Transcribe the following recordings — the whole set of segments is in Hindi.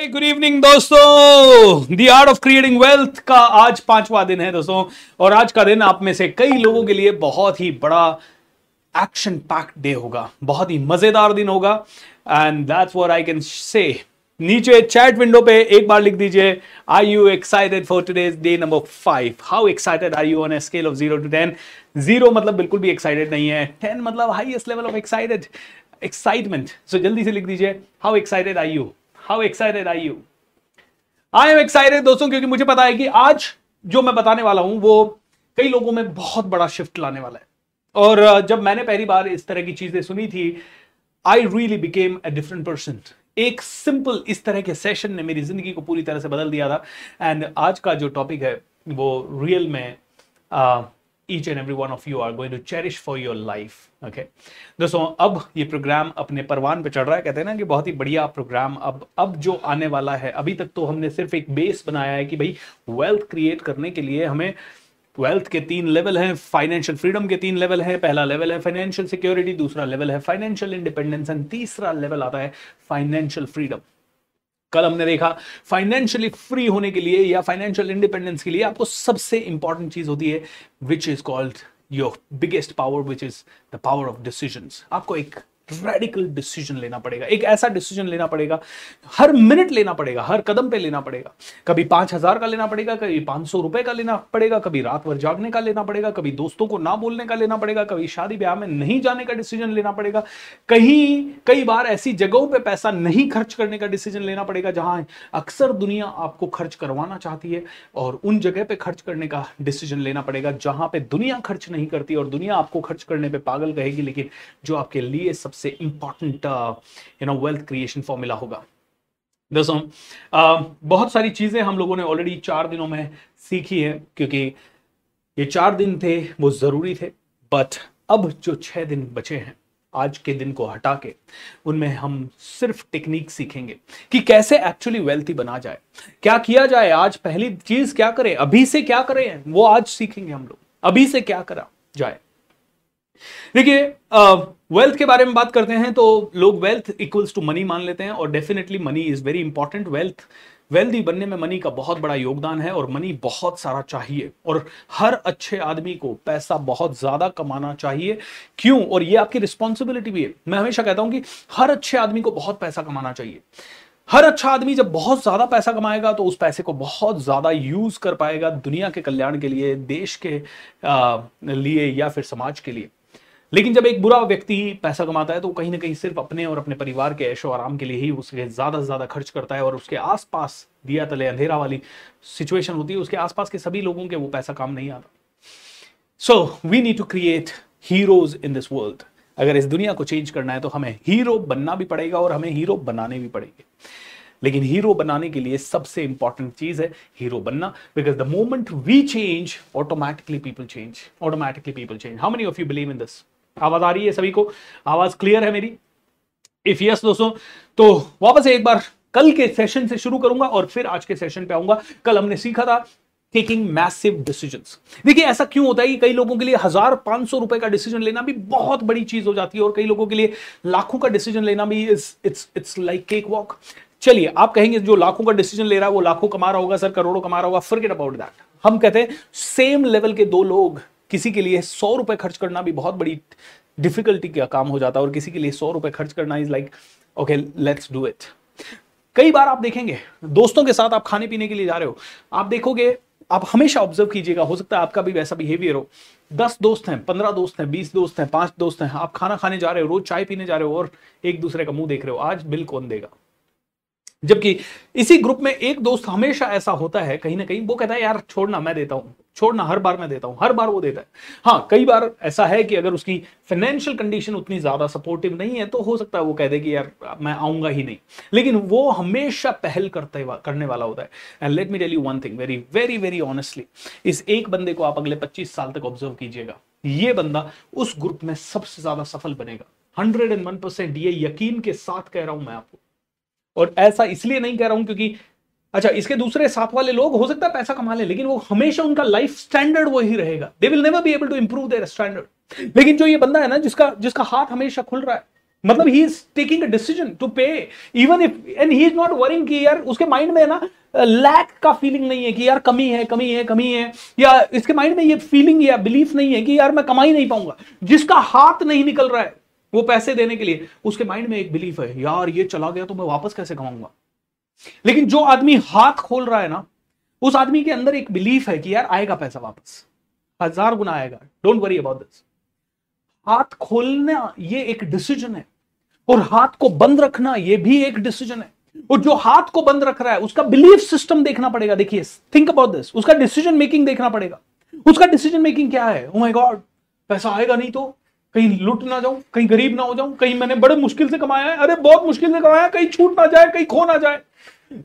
Hey, good evening दोस्तों, The Art of Creating Wealth का आज 5वां दिन है दोस्तों, और आज का दिन आप में से कई लोगों के लिए बहुत ही बड़ा एक्शन पैक्ड डे होगा, बहुत ही मजेदार दिन होगा। And that's what I can say. नीचे चैट विंडो पे एक बार लिख दीजिए, are you excited for today's day number 5? How excited are you on a scale of 0 to 10? 0 मतलब बिल्कुल भी एक्साइटेड नहीं है, 10 मतलब highest level of excitement. So जल्दी से लिख दीजिए, how excited are you? How excited are you? I am excited दोस्तों, क्योंकि मुझे पता है कि आज जो मैं बताने वाला हूं वो कई लोगों में बहुत बड़ा शिफ्ट लाने वाला है। और जब मैंने पहली बार इस तरह की चीजें सुनी थी, I really became a different person. एक सिंपल इस तरह के सेशन ने मेरी जिंदगी को पूरी तरह से बदल दिया था। एंड आज का जो टॉपिक है वो रियल में each and every one of you are going to cherish for your life, okay? दोस्तों, अब ये प्रोग्राम अपने परवान पे चढ़ रहा है। कहते हैं ना कि बहुत ही बढ़िया प्रोग्राम अब जो आने वाला है। अभी तक तो हमने सिर्फ एक बेस बनाया है कि भाई वेल्थ क्रिएट करने के लिए हमें वेल्थ के 3 लेवल हैं, फाइनेंशियल फ्रीडम के 3 लेवल हैं। पहला लेवल है फाइनेंशियल सिक्योरिटी, दूसरा लेवल है फाइनेंशियल इंडिपेंडेंस, एंड तीसरा लेवल आता है फाइनेंशियल फ्रीडम। कल हमने देखा फाइनेंशियली फ्री होने के लिए या फाइनेंशियल इंडिपेंडेंस के लिए आपको सबसे इंपॉर्टेंट चीज होती है, which is called your biggest power, which is the power of decisions. आपको एक रेडिकल डिसीजन लेना पड़ेगा, एक ऐसा डिसीजन लेना पड़ेगा, हर मिनट लेना पड़ेगा, हर कदम पे लेना पड़ेगा। कभी 5,000 का लेना पड़ेगा, कभी 500 रुपए का लेना पड़ेगा, कभी रात भर जागने का लेना पड़ेगा, कभी दोस्तों को ना बोलने का लेना पड़ेगा, कभी शादी ब्याह में नहीं जाने का डिसीजन लेना पड़ेगा, कई बार ऐसी जगहों पर पैसा नहीं खर्च करने का डिसीजन लेना पड़ेगा जहां अक्सर दुनिया आपको खर्च करवाना चाहती है, और उन जगह पर खर्च करने का डिसीजन लेना पड़ेगा जहां पर दुनिया खर्च नहीं करती और दुनिया आपको खर्च करने पर पागल कहेगी, लेकिन जो आपके लिए सबसे इंपॉर्टेंट वेल्थ क्रिएशन फॉर्मूला होगा। दोस्तों, बहुत सारी चीजें हम लोगों ने ऑलरेडी 4 दिनों में सीखी है, क्योंकि ये 4 दिन थे वो जरूरी थे, बट अब जो 6 दिन बचे हैं आज के दिन को हटा के उनमें हम सिर्फ टेक्निक सीखेंगे कि कैसे एक्चुअली वेल्थी बना जाए, क्या किया जाए। आज पहली चीज क्या करें, अभी से क्या करें वो आज सीखेंगे हम लोग, अभी से क्या करा जाए। देखिए, वेल्थ के बारे में बात करते हैं तो लोग वेल्थ इक्वल्स टू मनी मान लेते हैं, और definitely money is very important. Wealthy बनने में मनी का बहुत बड़ा योगदान है, और मनी बहुत सारा चाहिए, और हर अच्छे आदमी को पैसा बहुत ज़्यादा कमाना चाहिए। क्यों? और ये आपकी रिस्पॉन्सिबिलिटी भी है। मैं हमेशा कहता हूं कि हर अच्छे आदमी को बहुत पैसा कमाना चाहिए। हर अच्छा आदमी जब बहुत ज़्यादा पैसा कमाएगा तो उस पैसे को बहुत ज़्यादा यूज़ कर पाएगा दुनिया के कल्याण के लिए, देश के लिए, या फिर समाज के लिए। लेकिन जब एक बुरा व्यक्ति पैसा कमाता है तो कहीं ना कहीं सिर्फ अपने और अपने परिवार के ऐशो आराम के लिए ही उसके ज़्यादा से ज़्यादा खर्च करता है, और उसके आसपास दिया तले अंधेरा वाली सिचुएशन होती है, उसके आसपास के सभी लोगों के वो पैसा काम नहीं आता। So we need to create heroes in this world. अगर इस दुनिया को चेंज करना है तो हमें हीरो बनना भी पड़ेगा और हमें हीरो बनाने भी पड़ेंगे। लेकिन हीरो बनाने के लिए सबसे इंपॉर्टेंट चीज है हीरो बनना, because the moment we change automatically people change, how many of you believe in this? आवाज आ रही है सभी को? आवाज क्लियर है मेरी? इफ यस दोस्तों, तो वापस एक बार कल के सेशन से शुरू करूंगा और फिर आज के सेशन पे आऊंगा। कल हमने सीखा था टेकिंग मैसिव डिसीजंस। देखिए, ऐसा क्यों होता है कि कई लोगों के लिए 1,500 रुपए का डिसीजन लेना भी बहुत बड़ी चीज हो जाती है, और कई लोगों के लिए लाखों का डिसीजन लेना भी इट्स लाइक केक वॉक। चलिए, आप कहेंगे जो लाखों का डिसीजन ले रहा है वो लाखों कमा रहा होगा सर, करोड़ों कमा रहा होगा, फॉरगेट अबाउट दैट। हम कहते हैं सेम लेवल के 2 लोग, किसी के लिए 100 रुपए खर्च करना भी बहुत बड़ी डिफिकल्टी का काम हो जाता है, और किसी के लिए 100 रुपए खर्च करना is like okay let's do it. कई बार आप देखेंगे दोस्तों के साथ आप खाने पीने के लिए जा रहे हो, आप देखोगे, आप हमेशा ऑब्जर्व कीजिएगा, हो सकता है आपका भी वैसा बिहेवियर हो। 10 दोस्त हैं, 15 दोस्त हैं, 20 दोस्त हैं, 5 दोस्त हैं, आप खाना खाने जा रहे हो, रोज चाय पीने जा रहे हो, और एक दूसरे का मुंह देख रहे हो आज बिल कौन देगा। जबकि इसी ग्रुप में एक दोस्त हमेशा ऐसा होता है, कहीं ना कहीं वो कहता है यार छोड़ना मैं देता हूँ, छोड़ना हर बार मैं देता हूँ, हर बार वो देता है। हाँ, कई बार ऐसा है कि अगर उसकी फाइनेंशियल कंडीशन उतनी ज्यादा सपोर्टिव नहीं है तो हो सकता है वो कह दे कि यार मैं आऊंगा ही नहीं, लेकिन वो हमेशा पहल करने वाला होता है। And let me tell you one thing very very very honestly, इस एक बंदे को आप अगले 25 साल तक ऑब्जर्व कीजिएगा, ये बंदा उस ग्रुप में सबसे ज्यादा सफल बनेगा। 101% ये यकीन के साथ कह रहा हूं मैं आपको। और ऐसा इसलिए नहीं कह रहा हूं क्योंकि अच्छा इसके दूसरे साथ वाले लोग हो सकता है पैसा कमा ले, लेकिन वो हमेशा उनका लाइफ स्टैंडर्ड वही रहेगा, they will never be able to improve their standard. लेकिन जो ये बंदा है ना, जिसका हाथ हमेशा खुल रहा है, मतलब he is taking a decision to pay even if and he is not worrying कि यार उसके माइंड में ना लैक का फीलिंग नहीं है कि यार कमी है कमी है कमी है, या इसके माइंड में ये फीलिंग या बिलीफ नहीं है कि यार मैं कमा ही नहीं पाऊंगा। जिसका हाथ नहीं निकल रहा है वो पैसे देने के लिए, उसके माइंड में एक बिलीफ है यार ये चला गया तो मैं वापस कैसे कमाऊंगा। लेकिन जो आदमी हाथ खोल रहा है ना, उस आदमी के अंदर एक बिलीफ है कि यार आएगा पैसा वापस, 1000 गुना आएगा, डोंट वरी अबाउट दिस। हाथ खोलना ये एक डिसीजन है और हाथ को बंद रखना ये भी एक डिसीजन है। और जो हाथ को बंद रख रहा है उसका बिलीफ सिस्टम देखना पड़ेगा। देखिए, थिंक अबाउट दिस, उसका डिसीजन मेकिंग देखना पड़ेगा। उसका डिसीजन मेकिंग क्या है? ओ माय गॉड पैसा आएगा नहीं तो कहीं लूट ना जाऊं, कहीं गरीब ना हो जाऊं, कहीं मैंने बड़े मुश्किल से कमाया है, अरे बहुत मुश्किल से कमाया, कहीं छूट ना जाए, कहीं खो ना जाए।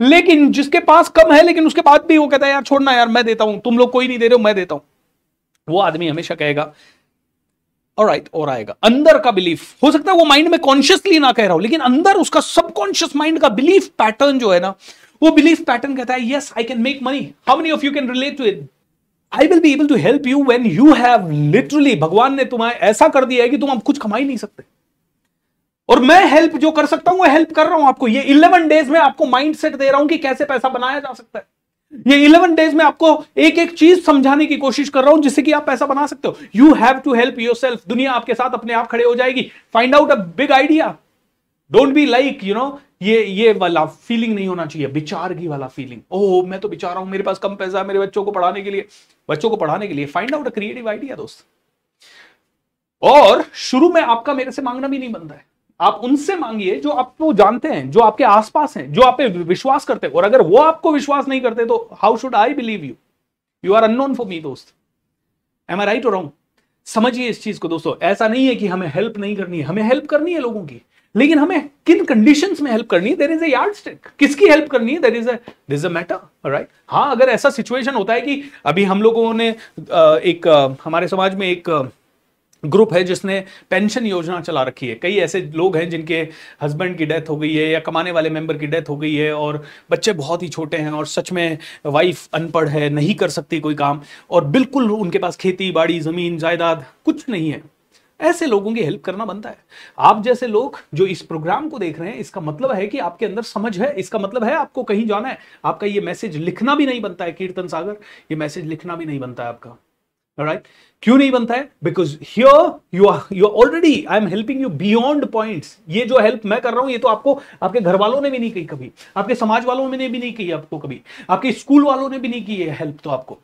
लेकिन जिसके पास कम है लेकिन उसके बाद भी वो कहता है यार छोड़ना यार मैं देता हूं, तुम लोग कोई नहीं दे रहे हो मैं देता हूं, वो आदमी हमेशा कहेगा ऑलराइट और आएगा। अंदर का बिलीफ, हो सकता है वो माइंड में कॉन्शियसली ना कह रहा हो लेकिन अंदर उसका सबकॉन्शियस माइंड का बिलीफ पैटर्न जो है ना, वो बिलीफ पैटर्न कहता है yes I can make money. How many of you can relate to it? I will be able to help you when you have literally, भगवान ने तुम्हें ऐसा कर दिया है कि तुम अब कुछ कमा ही नहीं सकते और मैं हेल्प जो कर सकता हूं वो हेल्प कर रहा हूं आपको। ये 11 डेज में आपको माइंड सेट दे रहा हूं कि कैसे पैसा बनाया जा सकता है। ये 11 डेज में आपको एक एक चीज समझाने की कोशिश कर रहा हूं जिससे कि आप पैसा बना सकते हो। You have to help yourself, दुनिया आपके साथ अपने आप खड़े हो जाएगी। Find out a big idea, don't be like you know ये वाला फीलिंग नहीं होना चाहिए, बेचारगी वाला फीलिंग। ओह मैं तो बेचारा हूं, मेरे पास कम पैसा है, मेरे बच्चों को पढ़ाने के लिए find out a creative idea दोस्त। और शुरू में आपका मेरे से मांगना भी नहीं बनता है, आप उनसे मांगिए जो आपको जानते हैं, जो आपके आसपास हैं, जो आप पे विश्वास करते हैं। और अगर वो आपको विश्वास नहीं करते तो how should I believe you? You are unknown for me दोस्त। एम आई राइट और रॉन्ग? समझिए इस चीज को दोस्तों। ऐसा नहीं है कि हमें हेल्प नहीं करनी है, हमें हेल्प करनी है लोगों की, लेकिन हमें किन कंडीशंस में हेल्प करनी है देयर इज अ यार्डस्टिक। किसकी हेल्प करनी है there is a matter, alright. हाँ, अगर ऐसा सिचुएशन होता है कि अभी हम लोगों ने हमारे समाज में एक ग्रुप है जिसने पेंशन योजना चला रखी है। कई ऐसे लोग हैं जिनके हस्बैंड की डेथ हो गई है या कमाने वाले मेंबर की डेथ हो गई है और बच्चे बहुत ही छोटे हैं और सच में वाइफ अनपढ़ है, नहीं कर सकती कोई काम और बिल्कुल उनके पास खेती बाड़ी जमीन जायदाद कुछ नहीं है। ऐसे लोगों की हेल्प करना बनता है। आप जैसे लोग जो इस प्रोग्राम को देख रहे हैं, इसका मतलब है कि आपके अंदर समझ है, इसका मतलब है आपको कहीं जाना है। आपका ये मैसेज लिखना भी नहीं बनता है कीर्तन सागर, ये मैसेज लिखना भी नहीं बनता है आपका, राइट right? क्यों नहीं बनता है? Because here you are already I am helping you beyond points. ये जो हेल्प मैं कर रहा हूं ये तो आपको आपके घर वालों ने भी नहीं की कभी, आपके समाज वालों ने भी नहीं की आपको कभी, आपके स्कूल वालों ने भी नहीं की है हेल्प तो आपको।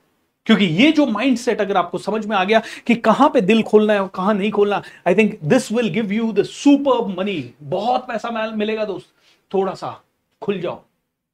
क्योंकि ये जो माइंड सेट अगर आपको समझ में आ गया कि कहां पे दिल खोलना है और कहां नहीं खोलना, I think this will give you the superb money. बहुत पैसा मिलेगा दोस्त। थोड़ा सा खुल जाओ।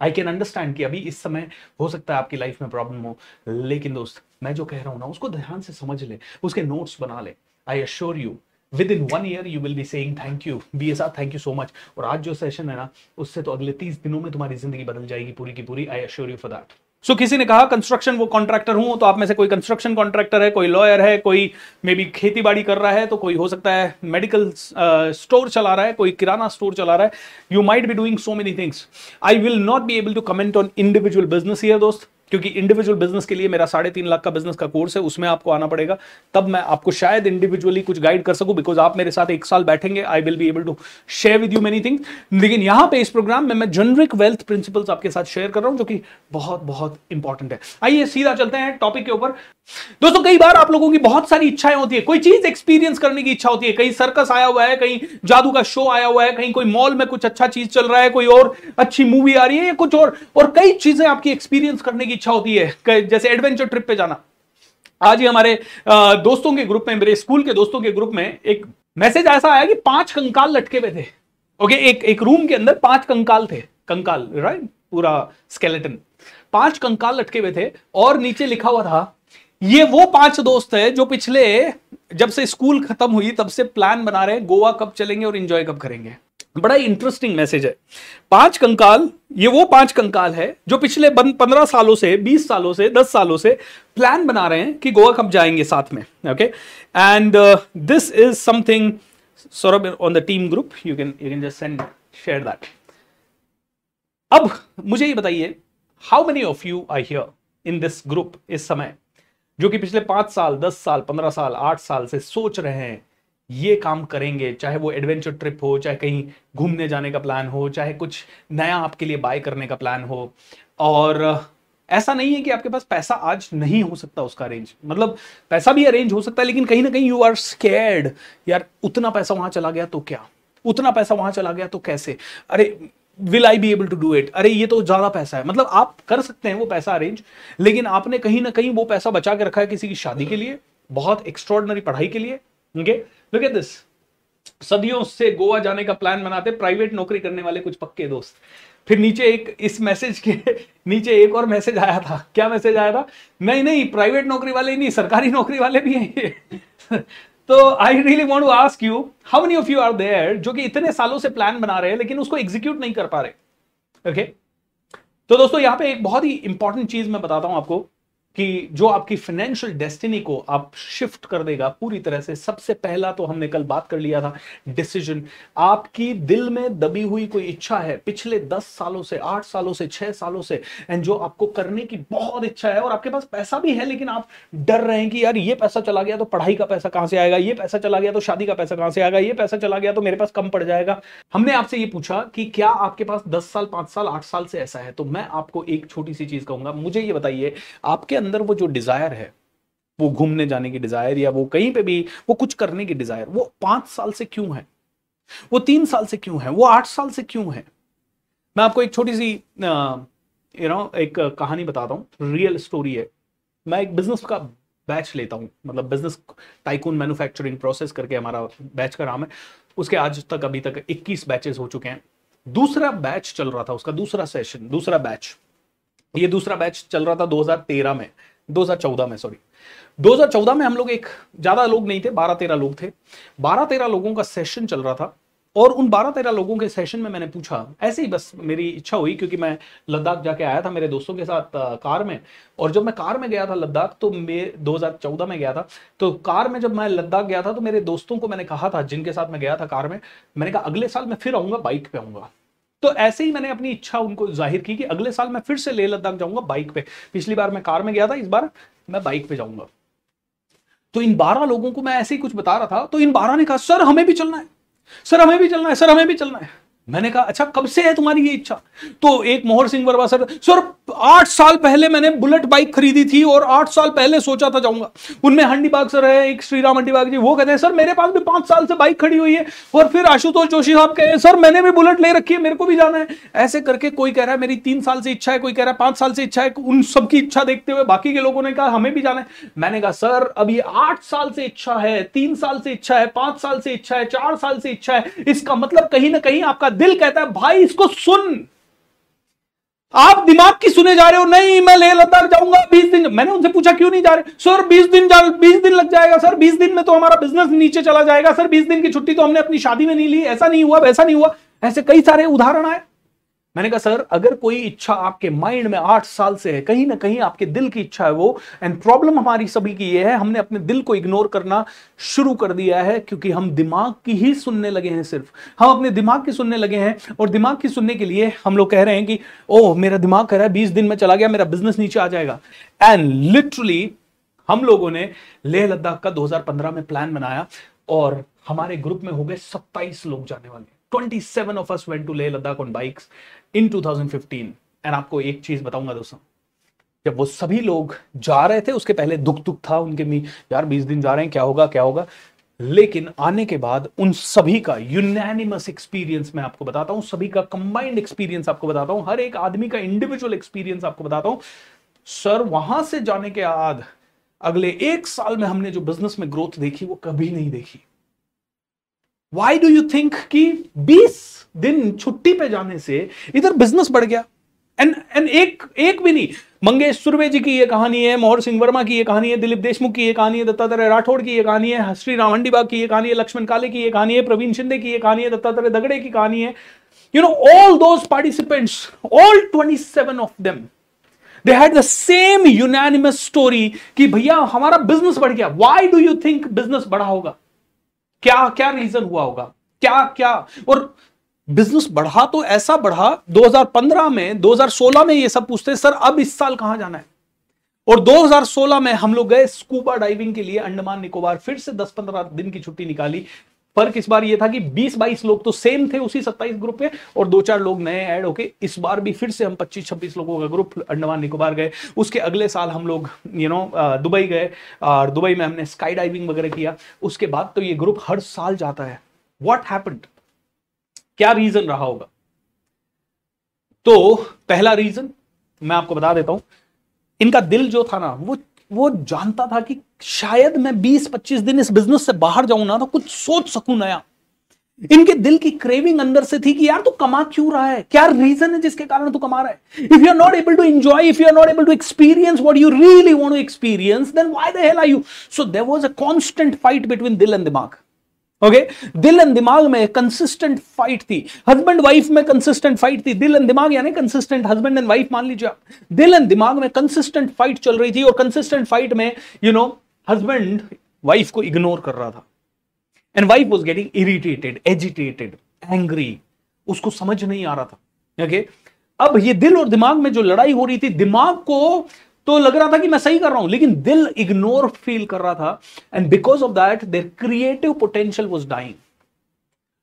आई कैन अंडरस्टैंड कि अभी इस समय हो सकता है आपकी लाइफ में प्रॉब्लम हो, लेकिन दोस्त मैं जो कह रहा हूं ना उसको ध्यान से समझ ले, उसके नोट्स बना ले। I assure you within 1 year you will be saying thank you BSR, thank you so much. और आज जो सेशन है ना उससे तो अगले 30 दिनों में तुम्हारी जिंदगी बदल जाएगी पूरी की पूरी। I assure you for that. So किसी ने कहा कंस्ट्रक्शन वो कॉन्ट्रैक्टर हूं, तो आप में से कोई कंस्ट्रक्शन कॉन्ट्रैक्टर है, कोई लॉयर है, कोई मे बी खेती बाड़ी कर रहा है, तो कोई हो सकता है मेडिकल स्टोर चला रहा है, कोई किराना स्टोर चला रहा है। You might be doing so many things. I will not be able to comment on individual business here दोस्त, क्योंकि इंडिविजुअल बिजनेस के लिए मेरा 3.5 लाख का बिजनेस का कोर्स है, उसमें आपको आना पड़ेगा, तब मैं आपको शायद इंडिविजुअली कुछ गाइड कर सकूं। बिकॉज आप मेरे साथ 1 साल बैठेंगे, I will be able to share with you many things. लेकिन यहां पे इस प्रोग्राम में मैं जेनरिक वेल्थ प्रिंसिपल्स आपके साथ शेयर कर रहा हूं जो कि बहुत बहुत इंपॉर्टेंट है। आइए सीधा चलते हैं टॉपिक के ऊपर दोस्तों। कई बार आप लोगों की बहुत सारी इच्छाएं होती है, कोई चीज एक्सपीरियंस करने की इच्छा होती है, कहीं सर्कस आया हुआ है, कहीं जादू का शो आया हुआ है, कहीं कोई मॉल में कुछ अच्छा चीज चल रहा है, कोई और अच्छी मूवी आ रही है, कुछ और कई चीजें आपकी एक्सपीरियंस करने की इच्छा होती है, जैसे एडवेंचर ट्रिप पे जाना। आज ही हमारे दोस्तों के ग्रुप में, मेरे स्कूल के दोस्तों के ग्रुप में एक मैसेज ऐसा आया कि 5 कंकाल लटके हुए थे। ओके, एक रूम के अंदर 5 कंकाल थे, कंकाल राइट, पूरा स्केलेटन, 5 कंकाल लटके हुए थे और नीचे लिखा हुआ था ये वो 5 दोस्त है जो पिछले जब से स्कूल खत्म हुई तब से प्लान बना रहे हैं गोवा कब चलेंगे और एंजॉय कब करेंगे। बड़ा इंटरेस्टिंग मैसेज है। 5 कंकाल, ये वो 5 कंकाल है जो पिछले 15 सालों से, 20 सालों से, 10 सालों से प्लान बना रहे हैं कि गोवा कब जाएंगे साथ में। Okay, and this is something Saurabh on the team group, you can just send share that. अब मुझे ये बताइए how many of you are here in this group इस समय, जो कि पिछले 5 साल, 10 साल, 15 साल, 8 साल से सोच रहे हैं ये काम करेंगे, चाहे वो एडवेंचर ट्रिप हो, चाहे कहीं घूमने जाने का प्लान हो, चाहे कुछ नया आपके लिए बाय करने का प्लान हो। और ऐसा नहीं है कि आपके पास पैसा आज नहीं हो सकता, उसका अरेंज, मतलब पैसा भी अरेंज हो सकता है, लेकिन कहीं ना कहीं यू आर स्कैर्ड, यार उतना पैसा वहां चला गया तो क्या, उतना पैसा वहां चला गया तो कैसे, अरे will I be able to do it, अरे ये तो ज्यादा पैसा है। मतलब आप कर सकते हैं वो पैसा अरेंज, लेकिन आपने कहीं ना कहीं वो पैसा बचा के रखा है किसी की शादी के लिए, बहुत एक्स्ट्रॉर्डिनरी पढ़ाई के लिए। Okay? Look at this. सदियों से गोवा जाने का प्लान बनाते प्राइवेट नौकरी करने वाले कुछ पक्के दोस्त। फिर नीचे एक इस मैसेज के नीचे एक और मैसेज आया था, क्या मैसेज आया था, नहीं नहीं प्राइवेट नौकरी वाले नहीं, सरकारी नौकरी वाले भी हैं। तो I really want to ask you how many of you are there जो कि इतने सालों से प्लान बना रहे हैं लेकिन उसको एग्जीक्यूट नहीं कर पा रहे। ओके, तो दोस्तों यहां पे एक बहुत ही इंपॉर्टेंट चीज मैं बताता हूं आपको कि जो आपकी फाइनेंशियल डेस्टिनी को आप शिफ्ट कर देगा पूरी तरह से। सबसे पहला तो हमने कल बात कर लिया था डिसीजन। आपकी दिल में दबी हुई कोई इच्छा है पिछले 10 सालों से, 8 सालों से, 6 सालों से, एंड जो आपको करने की बहुत इच्छा है और आपके पास पैसा भी है, लेकिन आप डर रहे हैं कि यार ये पैसा चला गया तो पढ़ाई का पैसा कहां से आएगा, ये पैसा चला गया तो शादी का पैसा कहां से आएगा, ये पैसा चला गया तो मेरे पास कम पड़ जाएगा। हमने आपसे ये पूछा कि क्या आपके पास 10 साल, 5 साल, 8 साल से ऐसा है? तो मैं आपको एक छोटी सी चीज कहूंगा, मुझे ये बताइए आपके अंदर वो जो डिजायर है, वो घूमने जाने की डिजायर या वो कहीं पे भी वो कुछ करने की डिजायर, वो 5 साल से क्यों है, वो 3 साल से क्यों है, वो 8 साल से क्यों है? मैं आपको एक छोटी सी एक कहानी बताता हूं, रियल स्टोरी है। मैं एक बिजनेस का बैच लेता हूं, मतलब बिजनेस टाइकून मैन्युफैक्चरिंग प्रोसेस करके हमारा बैच का नाम है। उसके आज तक अभी तक 21 बैचेस हो चुके हैं। दूसरा बैच चल रहा था, उसका दूसरा सेशन, दूसरा बैच, ये दूसरा बैच चल रहा था 2014 में। हम लोग एक ज्यादा लोग नहीं थे, 12-13 लोग थे। 12-13 लोगों का सेशन चल रहा था और उन 12-13 लोगों के सेशन में मैंने पूछा, ऐसे ही बस मेरी इच्छा हुई, क्योंकि मैं लद्दाख जाके आया था मेरे दोस्तों के साथ कार में। और जब मैं कार में गया था लद्दाख, तो मैं 2014 में गया था, तो कार में जब मैं लद्दाख गया था तो मेरे दोस्तों को मैंने कहा था, जिनके साथ मैं गया था कार में, मैंने कहा अगले साल मैं फिर आऊंगा, बाइक पे आऊंगा। तो ऐसे ही मैंने अपनी इच्छा उनको जाहिर की कि अगले साल मैं फिर से लेह लद्दाख जाऊंगा बाइक पे, पिछली बार मैं कार में गया था, इस बार मैं बाइक पे जाऊंगा। तो इन 12 लोगों को मैं ऐसे ही कुछ बता रहा था, तो इन 12 ने कहा सर हमें भी चलना है, सर हमें भी चलना है, सर हमें भी चलना है। मैंने कहा अच्छा कब से है तुम्हारी ये इच्छा? तो एक मोहर सिंह वर्मा सर 8 साल पहले मैंने बुलेट बाइक खरीदी थी और 8 साल पहले सोचा था जाऊंगा। उनमें हंडी बाग सर है, एक श्री राम हंडी बाग जी, वो कहते हैं सर मेरे पास भी 5 साल से बाइक खड़ी हुई है। और फिर आशुतोष जोशी साहब कह रहे हैं सर मैंने भी बुलेट ले रखी है, मेरे को भी जाना है। ऐसे करके कोई कह रहा है मेरी 3 साल से इच्छा है, कोई कह रहा है 5 साल से इच्छा है। उन सबकी इच्छा देखते हुए बाकी के लोगों ने कहा हमें भी जाना है। मैंने कहा सर अब ये 8 साल से इच्छा है, 3 साल से इच्छा है, 5 साल से इच्छा है, 4 साल से इच्छा है, इसका मतलब कहीं ना कहीं आपका दिल कहता है भाई इसको सुन, आप दिमाग की सुने जा रहे हो, नहीं मैं लेह लद्दाख जाऊंगा 20 दिन। मैंने उनसे पूछा क्यों नहीं जा रहे? सर 20 दिन लग जाएगा सर, 20 दिन में तो हमारा बिजनेस नीचे चला जाएगा सर, 20 दिन की छुट्टी तो हमने अपनी शादी में नहीं ली, ऐसा नहीं हुआ, वैसा नहीं हुआ। ऐसे कई सारे उदाहरण आए। मैंने कहा सर अगर कोई इच्छा आपके माइंड में 8 साल से है, कहीं ना कहीं आपके दिल की इच्छा है वो, एंड प्रॉब्लम हमारी सभी की ये है हमने अपने दिल को इग्नोर करना शुरू कर दिया है, क्योंकि हम दिमाग की ही सुनने लगे हैं, सिर्फ हम अपने दिमाग की सुनने लगे हैं। और दिमाग की सुनने के लिए हम लोग कह रहे हैं कि ओह मेरा दिमाग कह रहा है 20 दिन में चला गया, मेरा बिजनेस नीचे आ जाएगा। एंड लिटरली हम लोगों ने लेह लद्दाख का 2015 में प्लान बनाया और हमारे ग्रुप में हो गए 27 लोग जाने वाले। 27 of us went to Leh Ladakh on bikes in 2015। और आपको एक चीज बताऊंगा दोस्तों, जब वो सभी लोग जा रहे थे, उसके पहले दुख था उनके में, यार 20 दिन जा रहे हैं, क्या होगा क्या होगा। लेकिन आने के बाद उन सभी का यूनैनिमस एक्सपीरियंस मैं आपको बताता हूं, सभी का कंबाइंड एक्सपीरियंस आपको बताता हूं, हर एक आदमी का इंडिविजुअल एक्सपीरियंस आपको बताता हूं। सर वहां से जाने के बाद अगले 1 साल में हमने जो बिजनेस में ग्रोथ देखी वो कभी नहीं देखी। Why do you think कि 20 दिन छुट्टी पे जाने से इधर बिजनेस बढ़ गया? एंड एक भी नहीं। मंगेश सुर्वे जी की ये कहानी है, मोहर सिंह वर्मा की ये कहानी है, दिलीप देशमुख की ये कहानी है, दत्तात्रय राठौड़ की ये कहानी है, श्री राम हंडी बाग की ये कहानी है, लक्ष्मण काले की ये कहानी है, प्रवीण शिंदे की ये कहानी है, दत्तात्रय दगड़े की कहानी है। You know all those participants, all 27 of them, they had the same unanimous story कि भैया हमारा बिजनेस बढ़ गया। Why do you think business बढ़ा होगा? क्या क्या रीजन हुआ होगा? क्या क्या? और बिजनेस बढ़ा तो ऐसा बढ़ा, 2015 में 2016 में ये सब पूछते सर अब इस साल कहां जाना है, और 2016 में हम लोग गए स्कूबा डाइविंग के लिए अंडमान निकोबार, फिर से 10-15 दिन की छुट्टी निकाली। फर्क इस बार ये था कि 20-22 लोग तो सेम थे उसी 27 ग्रुप में और 2-4 लोग नए ऐड होके, इस बार भी फिर से हम 25-26 लोगों का ग्रुप अंडमान निकोबार गए। उसके अगले साल हम लोग दुबई गए और दुबई में हमने स्काई डाइविंग वगैरह किया। उसके बाद तो ये ग्रुप हर साल जाता है। व्हाट हैपेंड, क्या रीजन रहा होगा? तो पहला रीजन मैं आपको बता देता हूं, इनका दिल जो था ना वो जानता था कि शायद मैं 20-25 दिन इस बिजनेस से बाहर जाऊं ना तो कुछ सोच सकूं नया। इनके दिल की क्रेविंग अंदर से थी कि यार तू कमा क्यों रहा है, क्या रीजन है जिसके कारण तू कमा रहा है। If you are not able to enjoy, if you are not able to experience what you really want to experience, then why the hell are you. So there was a constant fight between दिल एंड दिमाग। ओके, दिल एंड दिमाग में कंसिस्टेंट फाइट थी, हस्बैंड वाइफ में कंसिस्टेंट फाइट थी। दिल एंड दिमाग यानी कंसिस्टेंट हस्बैंड एंड वाइफ मान लीजिए आप। दिल एंड दिमाग में कंसिस्टेंट फाइट चल रही थी और कंसिस्टेंट फाइट में हस्बैंड वाइफ को इग्नोर कर रहा था and wife was getting irritated, agitated, angry, उसको समझ नहीं आ रहा था। ओके, अब ये दिल और दिमाग में जो लड़ाई हो रही थी, दिमाग को तो लग रहा था कि मैं सही कर रहा हूं लेकिन दिल इग्नोर फील कर रहा था and because of that their creative potential was dying.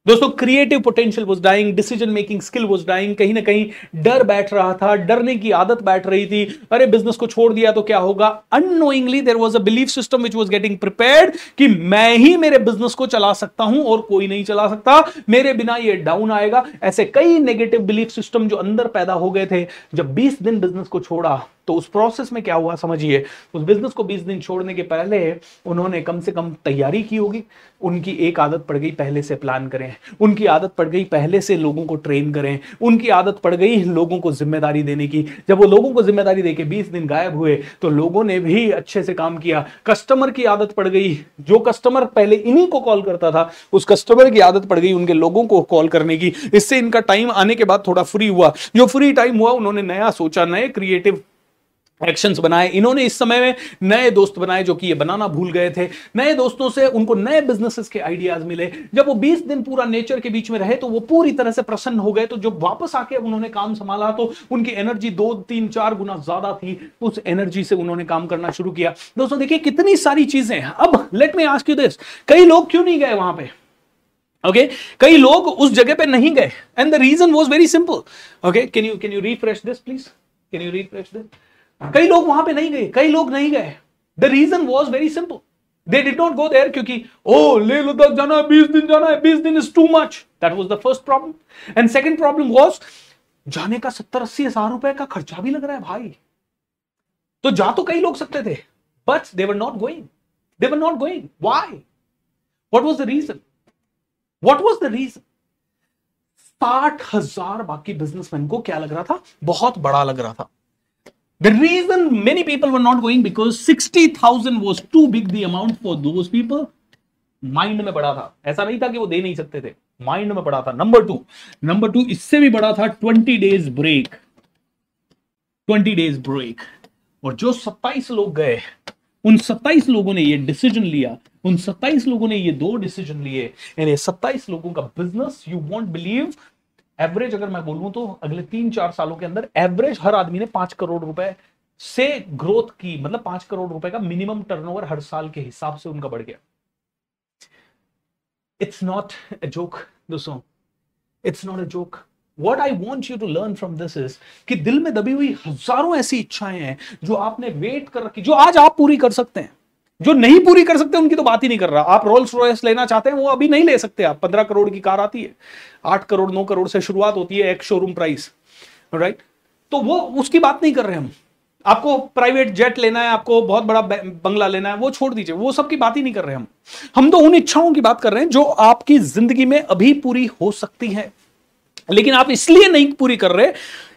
दोस्तों, creative potential was dying, decision making skill was dying. कहीं ना कहीं डर बैठ रहा था, डरने की आदत बैठ रही थी। अरे बिजनेस को छोड़ दिया तो क्या होगा। Unknowingly there was a belief system which was getting prepared कि मैं ही मेरे बिजनेस को चला सकता हूं और कोई नहीं चला सकता, मेरे बिना ये डाउन आएगा। ऐसे कई नेगेटिव बिलीफ सिस्टम जो अंदर पैदा हो गए थे। जब 20 दिन बिजनेस को छोड़ा तो उस प्रोसेस में क्या हुआ समझिए। उस बिजनेस को 20 दिन छोड़ने के पहले उन्होंने कम से कम तैयारी की होगी। उनकी एक आदत पड़ गई, पहले से प्लान करें। उनकी आदत पड़ गई, पहले से लोगों को ट्रेन करें। उनकी आदत पड़ गई लोगों को जिम्मेदारी देने की। जब वो लोगों को जिम्मेदारी देके 20 दिन गायब हुए तो लोगों ने भी अच्छे से काम किया। कस्टमर की आदत पड़ गई, जो कस्टमर पहले इन्हीं को कॉल करता था उस कस्टमर की आदत पड़ गई उनके लोगों को कॉल करने की। इससे इनका टाइम आने के बाद थोड़ा फ्री हुआ। जो फ्री टाइम हुआ उन्होंने नया सोचा, नए क्रिएटिव एक्शंस बनाए। इन्होंने इस समय में नए दोस्त बनाए जो कि ये बनाना भूल गए थे। नए दोस्तों से उनको नए बिजनेसेस के आइडियाज मिले। जब वो 20 दिन पूरा नेचर के बीच में रहे तो वो पूरी तरह से प्रसन्न हो गए। तो जब वापस आके उन्होंने काम संभाला तो उनकी एनर्जी 2-3-4 गुना ज्यादा थी। उस एनर्जी से उन्होंने काम करना शुरू किया। दोस्तों देखिए कितनी सारी चीजें। अब let me ask you this, कई लोग क्यों नहीं गए वहां पे? ओके, कई लोग उस जगह पे नहीं गए and the reason was very simple. Okay, can you refresh this please, can you refresh this. कई लोग वहां पे नहीं गए, कई लोग नहीं गए। The reason was very simple, they did not go there क्योंकि ओ लेह लद्दाख जाना है, 20 दिन जाना है, 20 दिन is too much. That was the first problem and second problem was जाने का 70-80 हजार रुपए का खर्चा भी लग रहा है भाई। तो जा तो कई लोग सकते थे but they were not going, they were not going. Why, what was the reason, what was the reason? 60,000 बाकी बिजनेसमैन को क्या लग रहा था, बहुत बड़ा लग रहा था। The reason many people were not going because 60,000 was too big the amount for those people. Mind में बड़ा था, ऐसा नहीं था कि वो दे नहीं सकते थे, mind में बड़ा था। Number 2 इससे भी बड़ा था 20 days break। और जो 27 लोग गए उन 27 लोगों ने ये डिसीजन लिया, उन 27 लोगों ने ये 2 डिसीजन लिए एंड ये 27 लोगों का business you won't believe average अगर मैं बोलूं तो अगले 3-4 सालों के अंदर एवरेज हर आदमी ने 5 करोड़ रुपए से ग्रोथ की। मतलब 5 करोड़ रुपए का मिनिमम टर्नओवर हर साल के हिसाब से उनका बढ़ गया। इट्स नॉट अ जोक दोस्तों, it's not a joke. What I want you to learn from this is कि दिल में दबी हुई हजारों ऐसी इच्छाएं हैं जो आपने वेट कर रखी, जो आज आप पूरी कर सकते हैं। जो नहीं पूरी कर सकते उनकी तो बात ही नहीं कर रहा। आप रोल्स रॉयस लेना चाहते हैं वो अभी नहीं ले सकते आप। 15 करोड़ की कार आती है, 8-9 करोड़ से शुरुआत होती है, एक शोरूम प्राइस, राइट? तो वो उसकी बात नहीं कर रहे हम। आपको प्राइवेट जेट लेना है, आपको बहुत बड़ा बंगला लेना है, वो छोड़ दीजिए, वो सब की बात ही नहीं कर रहे हम तो उन इच्छाओं की बात कर रहे हैं जो आपकी जिंदगी में अभी पूरी हो सकती है लेकिन आप इसलिए नहीं पूरी कर रहे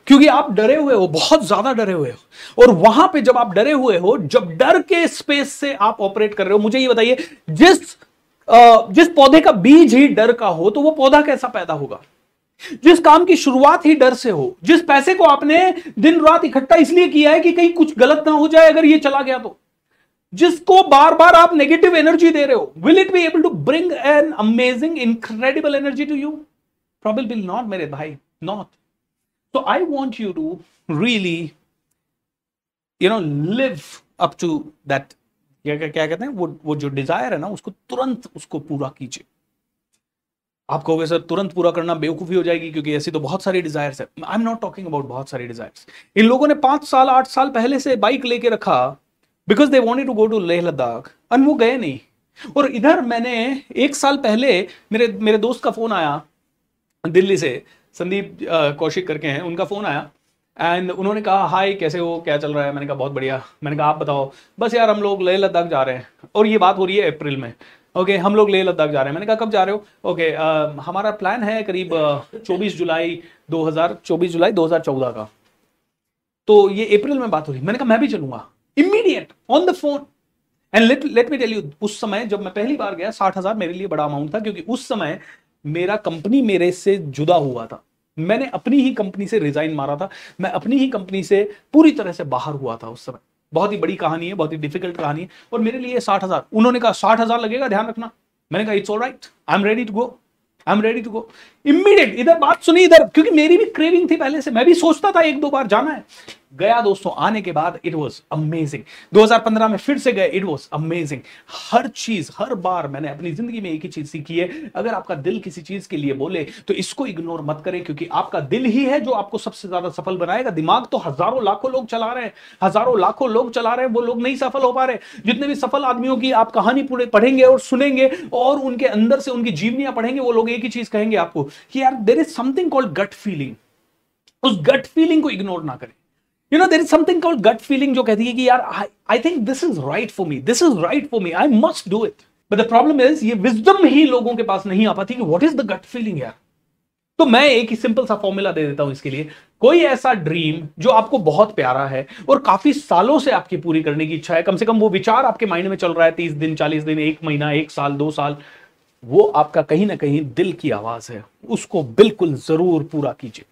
क्योंकि आप डरे हुए हो, बहुत ज्यादा डरे हुए हो। और वहां पे जब आप डरे हुए हो, जब डर के स्पेस से आप ऑपरेट कर रहे हो, मुझे ये बताइए जिस पौधे का बीज ही डर का हो तो वो पौधा कैसा पैदा होगा? जिस काम की शुरुआत ही डर से हो, जिस पैसे को आपने दिन रात इकट्ठा इसलिए किया है कि कहीं कुछ गलत ना हो जाए अगर ये चला गया तो, जिसको बार बार आप नेगेटिव एनर्जी दे रहे हो, will it be able to bring an amazing incredible energy to you? Probably not मेरे भाई, not. So I want you to really you know, live up to that. क्या कहते हैं वो जो डिजायर है ना, उसको तुरंत उसको पूरा कीजिए। आप कहोगे सर तुरंत पूरा करना बेवकूफी हो जाएगी, क्योंकि ऐसी तो बहुत सारी डिजायर्स है। I am not talking about बहुत सारी डिजायर्स। इन लोगों ने 5 साल 8 साल पहले से बाइक लेके रखा because they wanted to go to Leh Ladakh, और वो गए नहीं। और इधर मैंने 1 साल पहले मेरे दोस्त का फोन आया दिल्ली से, संदीप कौशिक करके हैं, उनका फोन आया एंड उन्होंने कहा हाय कैसे हो, क्या चल रहा है। मैंने कहा बहुत बढ़िया। मैंने कहा आप बताओ। बस यार हम लोग लेह लद्दाख जा रहे हैं, और ये बात हो रही है अप्रैल में। ओके हम लोग लेह लद्दाख जा रहे हैं। मैंने कहा कब जा रहे हो। ओके हमारा प्लान है करीब 24 जुलाई 2014 का। तो ये अप्रैल में बात हो रही। मैंने कहा मैं भी चलूंगा, immediate on the phone. And let me tell you, उस समय जब मैं पहली बार गया 60,000 मेरे लिए बड़ा अमाउंट था, क्योंकि उस समय मेरा कंपनी मेरे से जुदा हुआ था। मैंने अपनी ही कंपनी से रिजाइन मारा था, मैं अपनी ही कंपनी से पूरी तरह से बाहर हुआ था उस समय। बहुत ही बड़ी कहानी है, बहुत ही डिफिकल्ट कहानी है। और मेरे लिए 60,000, उन्होंने कहा 60,000 लगेगा, ध्यान रखना। मैंने कहा it's all right, I am ready to go, I am ready to go immediate. इधर बात सुनी इधर, क्योंकि मेरी भी क्रेविंग थी पहले से, मैं भी सोचता था 1-2 बार जाना है। गया दोस्तों, आने के बाद इट वॉज अमेजिंग। 2015 में फिर से गए, इट वॉज अमेजिंग। हर चीज, हर बार मैंने अपनी जिंदगी में एक ही चीज सीखी है, अगर आपका दिल किसी चीज के लिए बोले तो इसको इग्नोर मत करें, क्योंकि आपका दिल ही है जो आपको सबसे ज्यादा सफल बनाएगा। दिमाग तो हजारों लाखों लोग चला रहे हैं, हजारों लाखों लोग चला रहे हैं, वो लोग नहीं सफल हो पा रहे। जितने भी सफल आदमियों की आप कहानी पूरे पढ़ेंगे और सुनेंगे और उनके अंदर से उनकी जीवनियां पढ़ेंगे, वो लोग एक ही चीज कहेंगे आपको कि यार there is something called gut feeling. उस गट फीलिंग को इग्नोर ना करें। You know, there is something called gut feeling जो कहती है कि यार I think this is right for me, this is right for me, I must do it. But the problem is ये विजडम ही लोगों के पास नहीं आ पाती कि what is the gut feeling यार। तो मैं एक ही सिंपल सा फॉर्मूला दे देता हूं इसके लिए। कोई ऐसा ड्रीम जो आपको बहुत प्यारा है और काफी सालों से आपकी पूरी करने की इच्छा है, कम से कम वो विचार आपके माइंड में चल रहा है 30 दिन, 40 दिन, 1 महीना, 1 साल 2 साल, वो आपका कहीं ना कहीं दिल की आवाज है, उसको बिल्कुल जरूर पूरा कीजिए।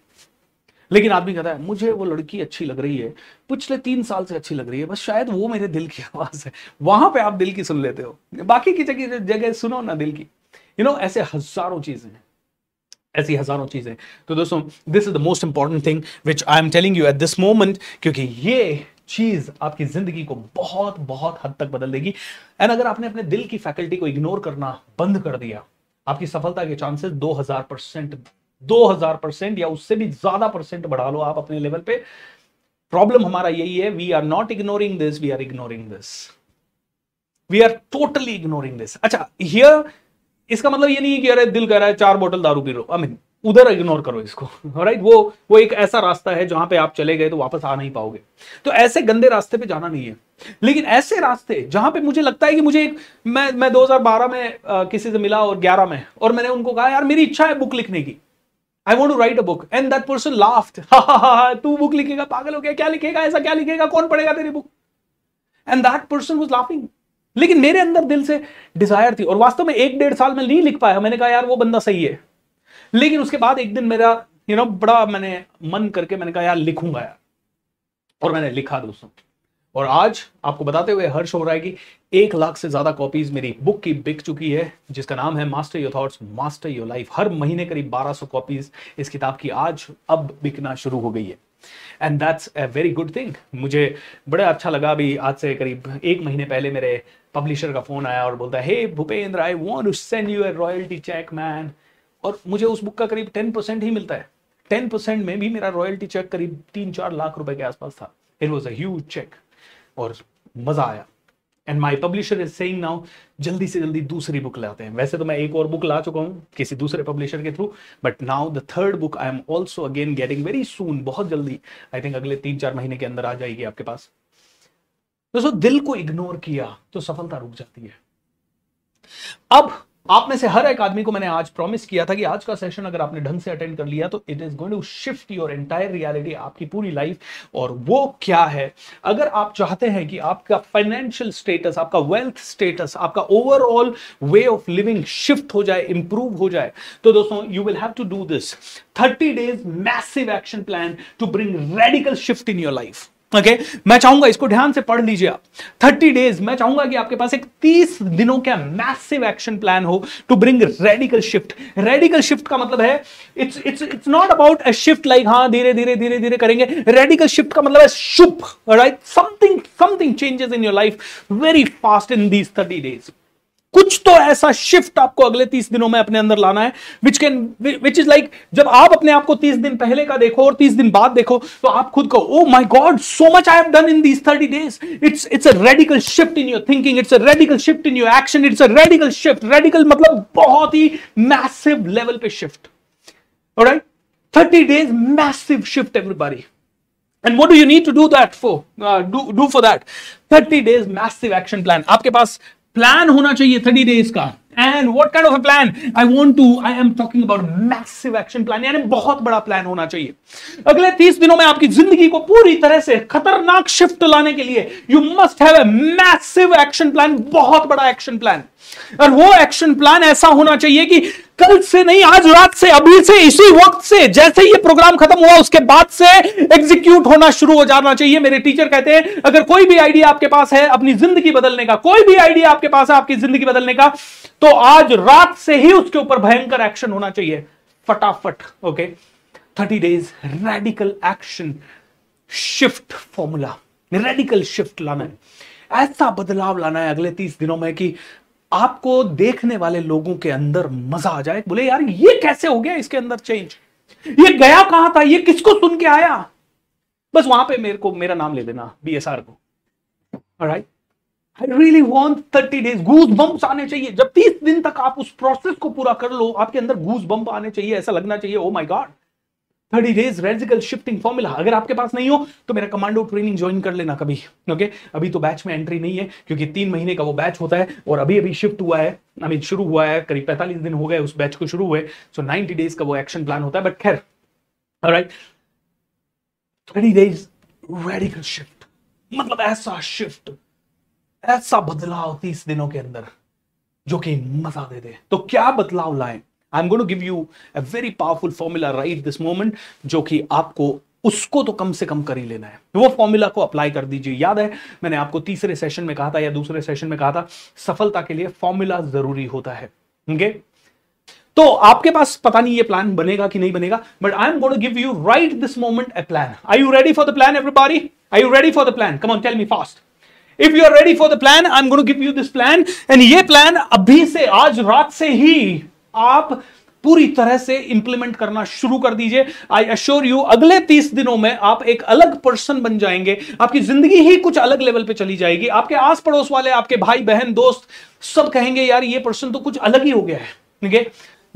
लेकिन आदमी कहता है मुझे वो लड़की अच्छी लग रही है, पिछले 3 साल से अच्छी लग रही है, बस शायद वो मेरे दिल की आवाज है। वहां पे आप दिल की सुन लेते हो, बाकी की जगह सुनो ना दिल की। यू नो ऐसे हजारों चीजें हैं, ऐसी हजारों चीजें। तो दोस्तों this is the most important thing which I am telling you at this moment, क्योंकि ये चीज आपकी जिंदगी को बहुत बहुत हद तक बदल देगी। एंड अगर आपने अपने दिल की फैकल्टी को इग्नोर करना बंद कर दिया, आपकी सफलता के चांसेस 2000% या उससे भी ज्यादा % बढ़ा लो आप अपने लेवल पे। प्रॉब्लम हमारा यही है, we are not ignoring this, we are ignoring this, we are totally ignoring this. अच्छा हियर इसका मतलब ये नहीं है कि अरे दिल कह रहा है 4 बोतल दारू पी लो, आई मीन उधर इग्नोर करो इसको, राइट। वो एक ऐसा रास्ता है जहां पे आप चले गए तो वापस आ नहीं पाओगे, तो ऐसे गंदे रास्ते पे जाना नहीं है। लेकिन ऐसे रास्ते जहां पे मुझे लगता है कि मुझे मैं 2012 में किसी से मिला और 11 में, और मैंने उनको कहा यार मेरी इच्छा है बुक लिखने की, I want to write a book, and that person laughed. Ha ha ha! तू बुक लिखेगा, पागल हो गया, क्या लिखेगा, ऐसा क्या लिखेगा, कौन पढ़ेगा तेरी book? And that person was laughing. लेकिन मेरे अंदर दिल से डिजायर थी, और वास्तव में 1-1.5 साल में नहीं लिख पाया। मैंने कहा यार वो बंदा सही है, लेकिन उसके बाद एक दिन मेरा बड़ा मैंने मन करके मैंने कहा यार लिखूंगा यार, और मैंने लिखा दोस्तों। और आज आपको बताते हुए हर्ष हो रहा है कि 1 लाख से ज्यादा कॉपीज मेरी बुक की बिक चुकी है, जिसका नाम है master your thoughts master your life. हर महीने करीब 1200 कॉपीज इस किताब की आज अब बिकना शुरू हो गई है, and that's a very good thing. मुझे बड़ा अच्छा लगा। अभी आज से करीब 1 महीने पहले मेरे पब्लिशर का फोन आया और बोलता है hey Bhupendra, I want to send you a royalty check man. और मुझे उस बुक का करीब 10% ही मिलता है, 10% में भी मेरा रॉयल्टी चेक करीब 3-4 लाख रुपए के आसपास था। It was a huge check और मजा आया। And my publisher is saying now जल्दी से जल्दी दूसरी बुक लाते हैं। वैसे तो मैं 1 और बुक ला चुका हूँ किसी दूसरे पब्लिशर के through, but now the 3rd book I am also again getting very soon, बहुत जल्दी, आई थिंक अगले 3-4 महीने के अंदर आ जाएगी आपके पास। दोस्तों दिल को इग्नोर किया तो सफलता रुक जाती है। अब आप में से हर एक आदमी को मैंने आज प्रॉमिस किया था कि आज का सेशन अगर आपने ढंग से अटेंड कर लिया तो it is going to shift your entire reality, आपकी पूरी लाइफ। और वो क्या है, अगर आप चाहते हैं कि आपका फाइनेंशियल स्टेटस, आपका वेल्थ स्टेटस, आपका overall way of living shift हो जाए, इंप्रूव हो जाए, तो दोस्तों you will have to do this 30 days massive action plan to bring radical shift in your life. Okay? मैं चाहूंगा इसको ध्यान से पढ़ लीजिए आप 30 days। मैं चाहूंगा कि आपके पास एक 30 दिनों का मैसिव एक्शन प्लान हो to bring radical shift. Radical shift का मतलब है it's not about a shift like हाँ धीरे धीरे धीरे धीरे करेंगे। रेडिकल शिफ्ट का मतलब है शुभ, right? Something changes in your life very fast in these 30 days। कुछ तो ऐसा शिफ्ट आपको अगले 30 दिनों में अपने अंदर लाना है विच इज लाइक जब आप अपने आप को 30 दिन पहले का देखो और 30 दिन बाद देखो तो आप खुद को oh my god so much I have done in these 30 days. It's a radical shift in your thinking, it's a radical shift in your action, it's a radical shift. Radical मतलब बहुत ही मैसिव लेवल पे shift, alright? 30 days massive shift everybody. And what do you need to do that for? Do for that 30 days massive action plan। आपके पास प्लान होना चाहिए 30 डेज का। And what kind of a plan? I am talking about massive action plan, यानी बहुत बड़ा प्लान होना चाहिए। अगले 30 दिनों में आपकी जिंदगी को पूरी तरह से खतरनाक शिफ्ट लाने के लिए you must have a massive action plan, बहुत बड़ा एक्शन प्लान। और वो एक्शन प्लान ऐसा होना चाहिए कि कल से नहीं, आज रात से, अभी से, इसी वक्त से, जैसे ये प्रोग्राम खत्म हुआ उसके बाद से एग्जीक्यूट होना शुरू हो जाना चाहिए। मेरे टीचर कहते हैं अगर कोई भी आइडिया आपके पास है अपनी जिंदगी बदलने का, कोई भी आइडिया आपके पास है आपकी जिंदगी बदलने का, तो आज रात से ही उसके ऊपर भयंकर एक्शन होना चाहिए फटाफट। Okay, 30 days radical action shift formula, radical shift लाना है। ऐसा बदलाव लाना है अगले 30 दिनों में कि आपको देखने वाले लोगों के अंदर मजा आ जाए, बोले यार ये कैसे हो गया इसके अंदर चेंज, ये गया कहां था, ये किसको सुन के आया। बस वहां पे मेरे को मेरा नाम ले देना बीएसआर को, alright? I really want 30 days goosebumps आने चाहिए। जब 30 दिन तक आप उस प्रोसेस को पूरा कर लो आपके अंदर goosebumps आने चाहिए, ऐसा लगना चाहिए oh my god 30 days radical shifting formula. अगर आपके पास नहीं हो तो मेरा कमांडो ट्रेनिंग ज्वाइन कर लेना कभी, ओके? अभी तो बैच में एंट्री नहीं है क्योंकि 3 महीने का वो बैच होता है और अभी अभी शिफ्ट हुआ है, अभी शुरू हुआ है, करीब 45 दिन हो गए उस बैच को शुरू हुए। सो 90 डेज का वो एक्शन प्लान होता है, बट खैर ऑलराइट 30 days रेडिकल शिफ्ट मतलब ऐसा शिफ्ट, ऐसा बदलाव 30 दिनों के अंदर जो कि मजा दे दे। तो क्या बदलाव लाएं? I am going to give you a very powerful formula right this moment, जो कि आपको उसको तो कम से कम कर ही लेना है। वो फॉर्मूला को अप्लाई कर दीजिए। याद है मैंने आपको तीसरे सेशन में कहा था या दूसरे सेशन में कहा था सफलता के लिए फॉर्मूला जरूरी होता है, ओके? तो आपके पास पता नहीं ये प्लान बनेगा कि नहीं बनेगा, but I am going to give you right this moment a plan. Are you ready for the plan everybody? Are you ready for the plan? Come on tell me fast. If you are ready for the plan, I'm going to give you this plan. And ये plan अभी से, आज रात से ही आप पूरी तरह से इंप्लीमेंट करना शुरू कर दीजिए। I assure you, अगले 30 दिनों में आप एक अलग पर्सन बन जाएंगे। आपकी जिंदगी ही कुछ अलग लेवल पे चली जाएगी। आपके आस पड़ोस वाले, आपके भाई बहन दोस्त सब कहेंगे यार ये पर्सन तो कुछ अलग ही हो गया है, okay?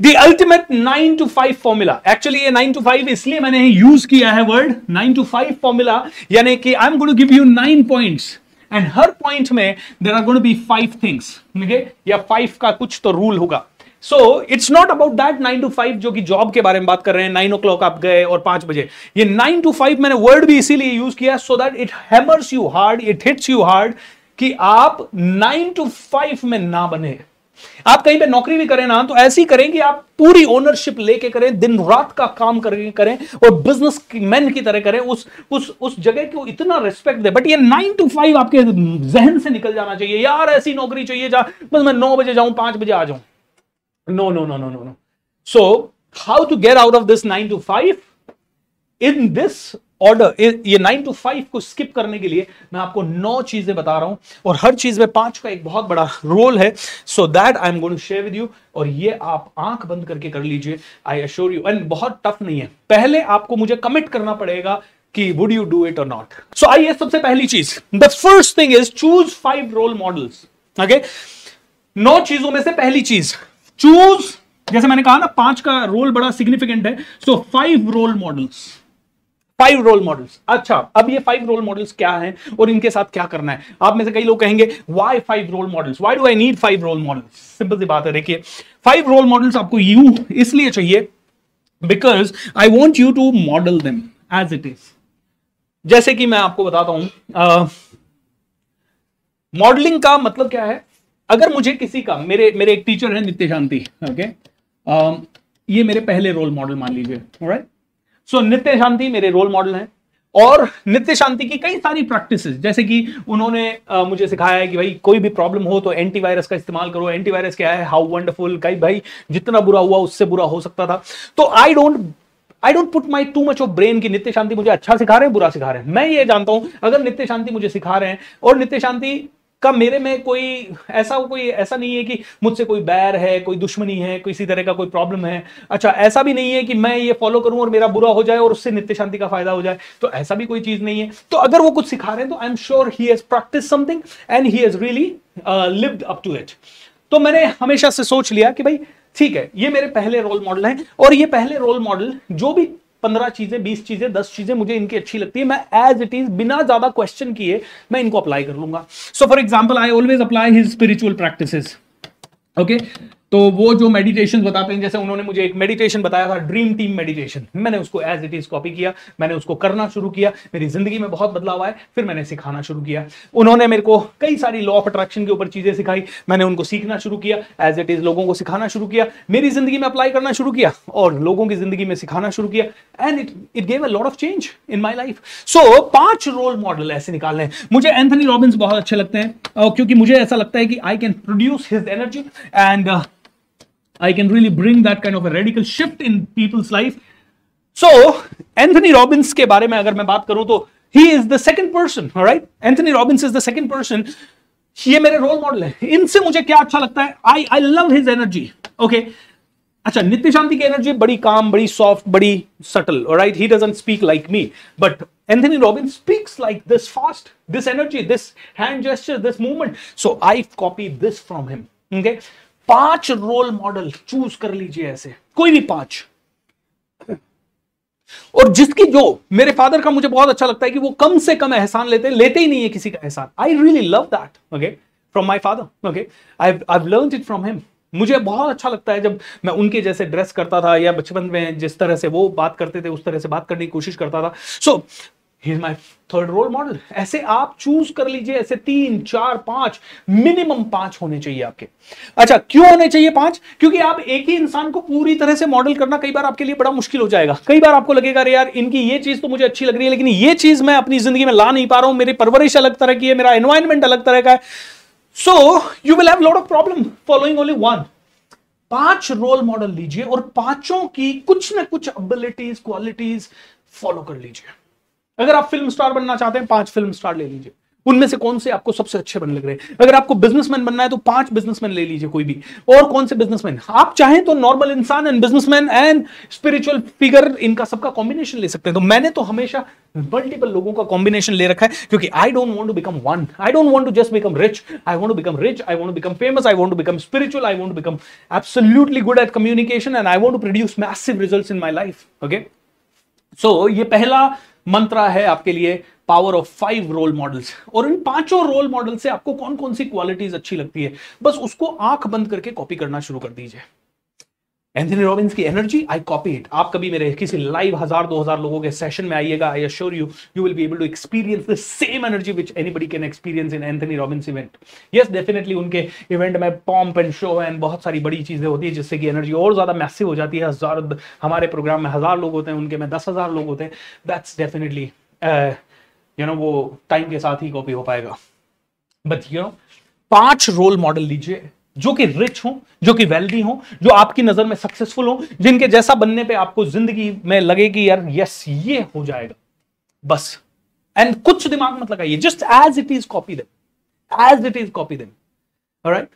The ultimate 9 to 5 formula, actually ये 9 to 5 इसलिए मैंने यूज किया है वर्ड 9 to 5 formula, यानी कि I'm going to give you 9 points. And हर पॉइंट में there are going to be 5 things, okay? या 5 का कुछ तो रूल होगा। So it's not about that 9 to 5 जो कि जॉब के बारे में बात कर रहे हैं 9 o'clock आप गए और 5 बजे, ये 9 to 5 मैंने वर्ड भी इसीलिए यूज किया so that it hammers you hard, it hits you hard कि आप 9 to 5 में ना बने। आप कहीं पे नौकरी भी करें ना तो ऐसी करें कि आप पूरी ओनरशिप लेके करें, दिन रात का काम करके करें और बिजनेसमैन की तरह करें, उस जगह को इतना रिस्पेक्ट दें। बट ये 9 to 5 आपके जहन से निकल जाना चाहिए। यार ऐसी नौकरी चाहिए बस मैं 9 बजे जाऊं 5 बजे आ जाऊं। No no no no no no. So how to get out of this 9 to 5 in this order. ये 9 to 5 को स्किप करने के लिए मैं आपको 9 चीजें बता रहा हूं और हर चीज में 5 का एक बहुत बड़ा रोल है। So that I am going to share with you और ये आप आंख बंद करके कर लीजिए, आई अश्योर यू। एंड बहुत टफ नहीं है, पहले आपको मुझे कमिट करना पड़ेगा कि वुड यू डू इट और नॉट। सो आइए सबसे पहली चीज, the first thing is choose 5 role models, okay? 9 चीजों में से पहली चीज चूज, जैसे मैंने कहा ना 5 का रोल बड़ा सिग्निफिकेंट है। So 5 role models. अच्छा अब ये 5 रोल मॉडल्स क्या हैं और इनके साथ क्या करना है? आप में से कई लोग कहेंगे why 5 role models, why do I need 5 role models? Simple सी बात है, देखिए 5 रोल मॉडल्स आपको यू इसलिए चाहिए because I want you to model them as it is. जैसे कि मैं आपको बताता हूं मॉडलिंग का मतलब क्या है। अगर मुझे किसी का, मेरे एक टीचर है नित्य शांति, ओके? ये मेरे पहले रोल मॉडल मान लीजिए, राइट? सो नित्य शांति मेरे रोल मॉडल हैं और नित्य शांति की कई सारी प्रैक्टिसेस, जैसे कि उन्होंने मुझे सिखाया है कि भाई कोई भी प्रॉब्लम हो तो एंटीवायरस का इस्तेमाल करो। एंटीवायरस क्या है, हाउ वंडरफुल, कई भाई जितना बुरा हुआ उससे बुरा हो सकता था। तो I don't put my too much of brain कि नित्य शांति मुझे अच्छा सिखा रहे हैं बुरा सिखा रहे हैं। मैं ये जानता हूं अगर नित्य शांति मुझे सिखा रहे हैं, और नित्य शांति का मेरे में कोई ऐसा नहीं है कि मुझसे कोई बैर है, कोई दुश्मनी है, किसी तरह का कोई प्रॉब्लम है। अच्छा, ऐसा भी नहीं है कि मैं ये फॉलो करूं और मेरा बुरा हो जाए और उससे नित्य शांति का फायदा हो जाए, तो ऐसा भी कोई चीज नहीं है। तो अगर वो कुछ सिखा रहे हैं तो I am sure he has practice something and he has really lived up to it. तो मैंने हमेशा से सोच लिया कि भाई ठीक है, ये मेरे पहले रोल मॉडल हैं, और ये पहले रोल मॉडल जो भी 15 चीजें 20 चीजें 10 चीजें मुझे इनकी अच्छी लगती है, मैं एज इट इज बिना ज्यादा क्वेश्चन किए मैं इनको अप्लाई कर लूंगा। So for example I always apply his spiritual practices. Okay, तो वो जो मेडिटेशन बताते हैं, जैसे उन्होंने मुझे एक मेडिटेशन बताया था, ड्रीम टीम मेडिटेशन, मैंने उसको एज इट इज कॉपी किया, मैंने उसको करना शुरू किया, मेरी जिंदगी में बहुत बदलाव आया, फिर मैंने सिखाना शुरू किया। उन्होंने मेरे को कई सारी लॉ ऑफ अट्रैक्शन के ऊपर चीजें सिखाई, मैंने उनको सीखना शुरू किया, एज इट इज लोगों को सिखाना शुरू किया, मेरी जिंदगी में अप्लाई करना शुरू किया और लोगों की जिंदगी में सिखाना शुरू किया, and it gave a lot of change in my life. So 5 role model ऐसे निकालने हैं। मुझे एंथनी रॉबिन्स बहुत अच्छे लगते हैं, क्योंकि मुझे ऐसा लगता है कि I can produce his energy and I can really bring that kind of a radical shift in people's life. So Anthony Robbins के बारे में अगर मैं बात करूं तो he is the second person, all right? Anthony Robbins is the second person. ये मेरे रोल मॉडल है। इनसे मुझे क्या अच्छा लगता है? I love his energy. Okay. अच्छा, नित्य शांति की एनर्जी बड़ी काम, बड़ी सॉफ्ट, बड़ी subtle, all right? He doesn't speak like me, but Anthony Robbins speaks like this fast, this energy, this hand gesture, this movement. So I copy this from him. Okay. 5 role model choose कर लीजिए, ऐसे कोई भी 5, और जिसकी जो मेरे फादर का मुझे बहुत अच्छा लगता है कि वो कम से कम एहसान लेते हैं, लेते ही नहीं है किसी का एहसान। I really love that, okay, from my father, okay, I have learned it from him. मुझे बहुत अच्छा लगता है जब मैं उनके जैसे ड्रेस करता था, या बचपन में जिस तरह से वो बात करते थे उस तरह से बात करने की कोशिश करता था। So he is my third role model. ऐसे आप चूज कर लीजिए, ऐसे 3 4 5, मिनिमम 5 होने चाहिए आपके। अच्छा, क्यों होने चाहिए 5? क्योंकि आप एक ही इंसान को पूरी तरह से मॉडल करना कई बार आपके लिए बड़ा मुश्किल हो जाएगा। कई बार आपको लगेगा अरे यार, इनकी ये चीज तो मुझे अच्छी लग रही है, लेकिन ये चीज मैं अपनी जिंदगी में ला नहीं पा रहा हूं, मेरी परवरिश अलग तरह की है, मेरा एनवायरमेंट अलग तरह का है। So you will have lot of problem following only one. 5 role model लीजिए और 5 की कुछ ना कुछ एबिलिटीज, क्वालिटीज फॉलो कर लीजिए। अगर आप फिल्म स्टार बनना चाहते हैं, 5 फिल्म स्टार ले लीजिए, उनमें से कौन से आपको सबसे अच्छे बन लग रहे हैं। अगर आपको बिजनेसमैन बनना है तो 5 बिजनेसमैन ले लीजिए, कोई भी। और कौन से बिजनेसमैन आप चाहें तो नॉर्मल इंसान and businessman and spiritual figure, इनका सबका कॉम्बिनेशन ले सकते हैं। तो मैंने तो हमेशा मल्टीपल लोगों का कॉम्बिनेशन ले रखा है, क्योंकि I don't want to become one, I don't want to just become rich, I want to become rich, I want to become famous, I want to become spiritual, I want to become absolutely good at communication, and I want to produce massive results in my life. Okay, so ये पहला मंत्रा है आपके लिए, पावर ऑफ 5 रोल मॉडल्स। और इन 5 रोल मॉडल से आपको कौन कौन सी क्वालिटीज अच्छी लगती है, बस उसको आंख बंद करके कॉपी करना शुरू कर दीजिए। एंथनी रॉबिन्स की एनर्जी आई कॉपी इट। आप कभी मेरे किसी लाइव 1000 2000 लोगों के सेशन में आइएगा, I assure you, you will be able to experience the same energy which anybody can experience in Anthony Robbins event. Yes, definitely उनके इवेंट में पॉम्प एंड शो एंड बहुत सारी बड़ी चीजें होती है, जिससे कि एनर्जी और ज्यादा मैसिव हो जाती है। हजार हमारे प्रोग्राम में 1000 लोग होते हैं, उनके में 10,000 लोग होते हैं। दैट्स डेफिनेटली वो टाइम के साथ ही कॉपी हो पाएगा। बट 5 रोल मॉडल लीजिए जो कि रिच हो, जो कि वेल्दी हो, जो आपकी नजर में सक्सेसफुल हो, जिनके जैसा बनने पे आपको जिंदगी में लगे कि यार यस ये हो जाएगा, बस। एंड कुछ दिमाग मत लगाइए, just as it is copy them, as it is copy them, alright.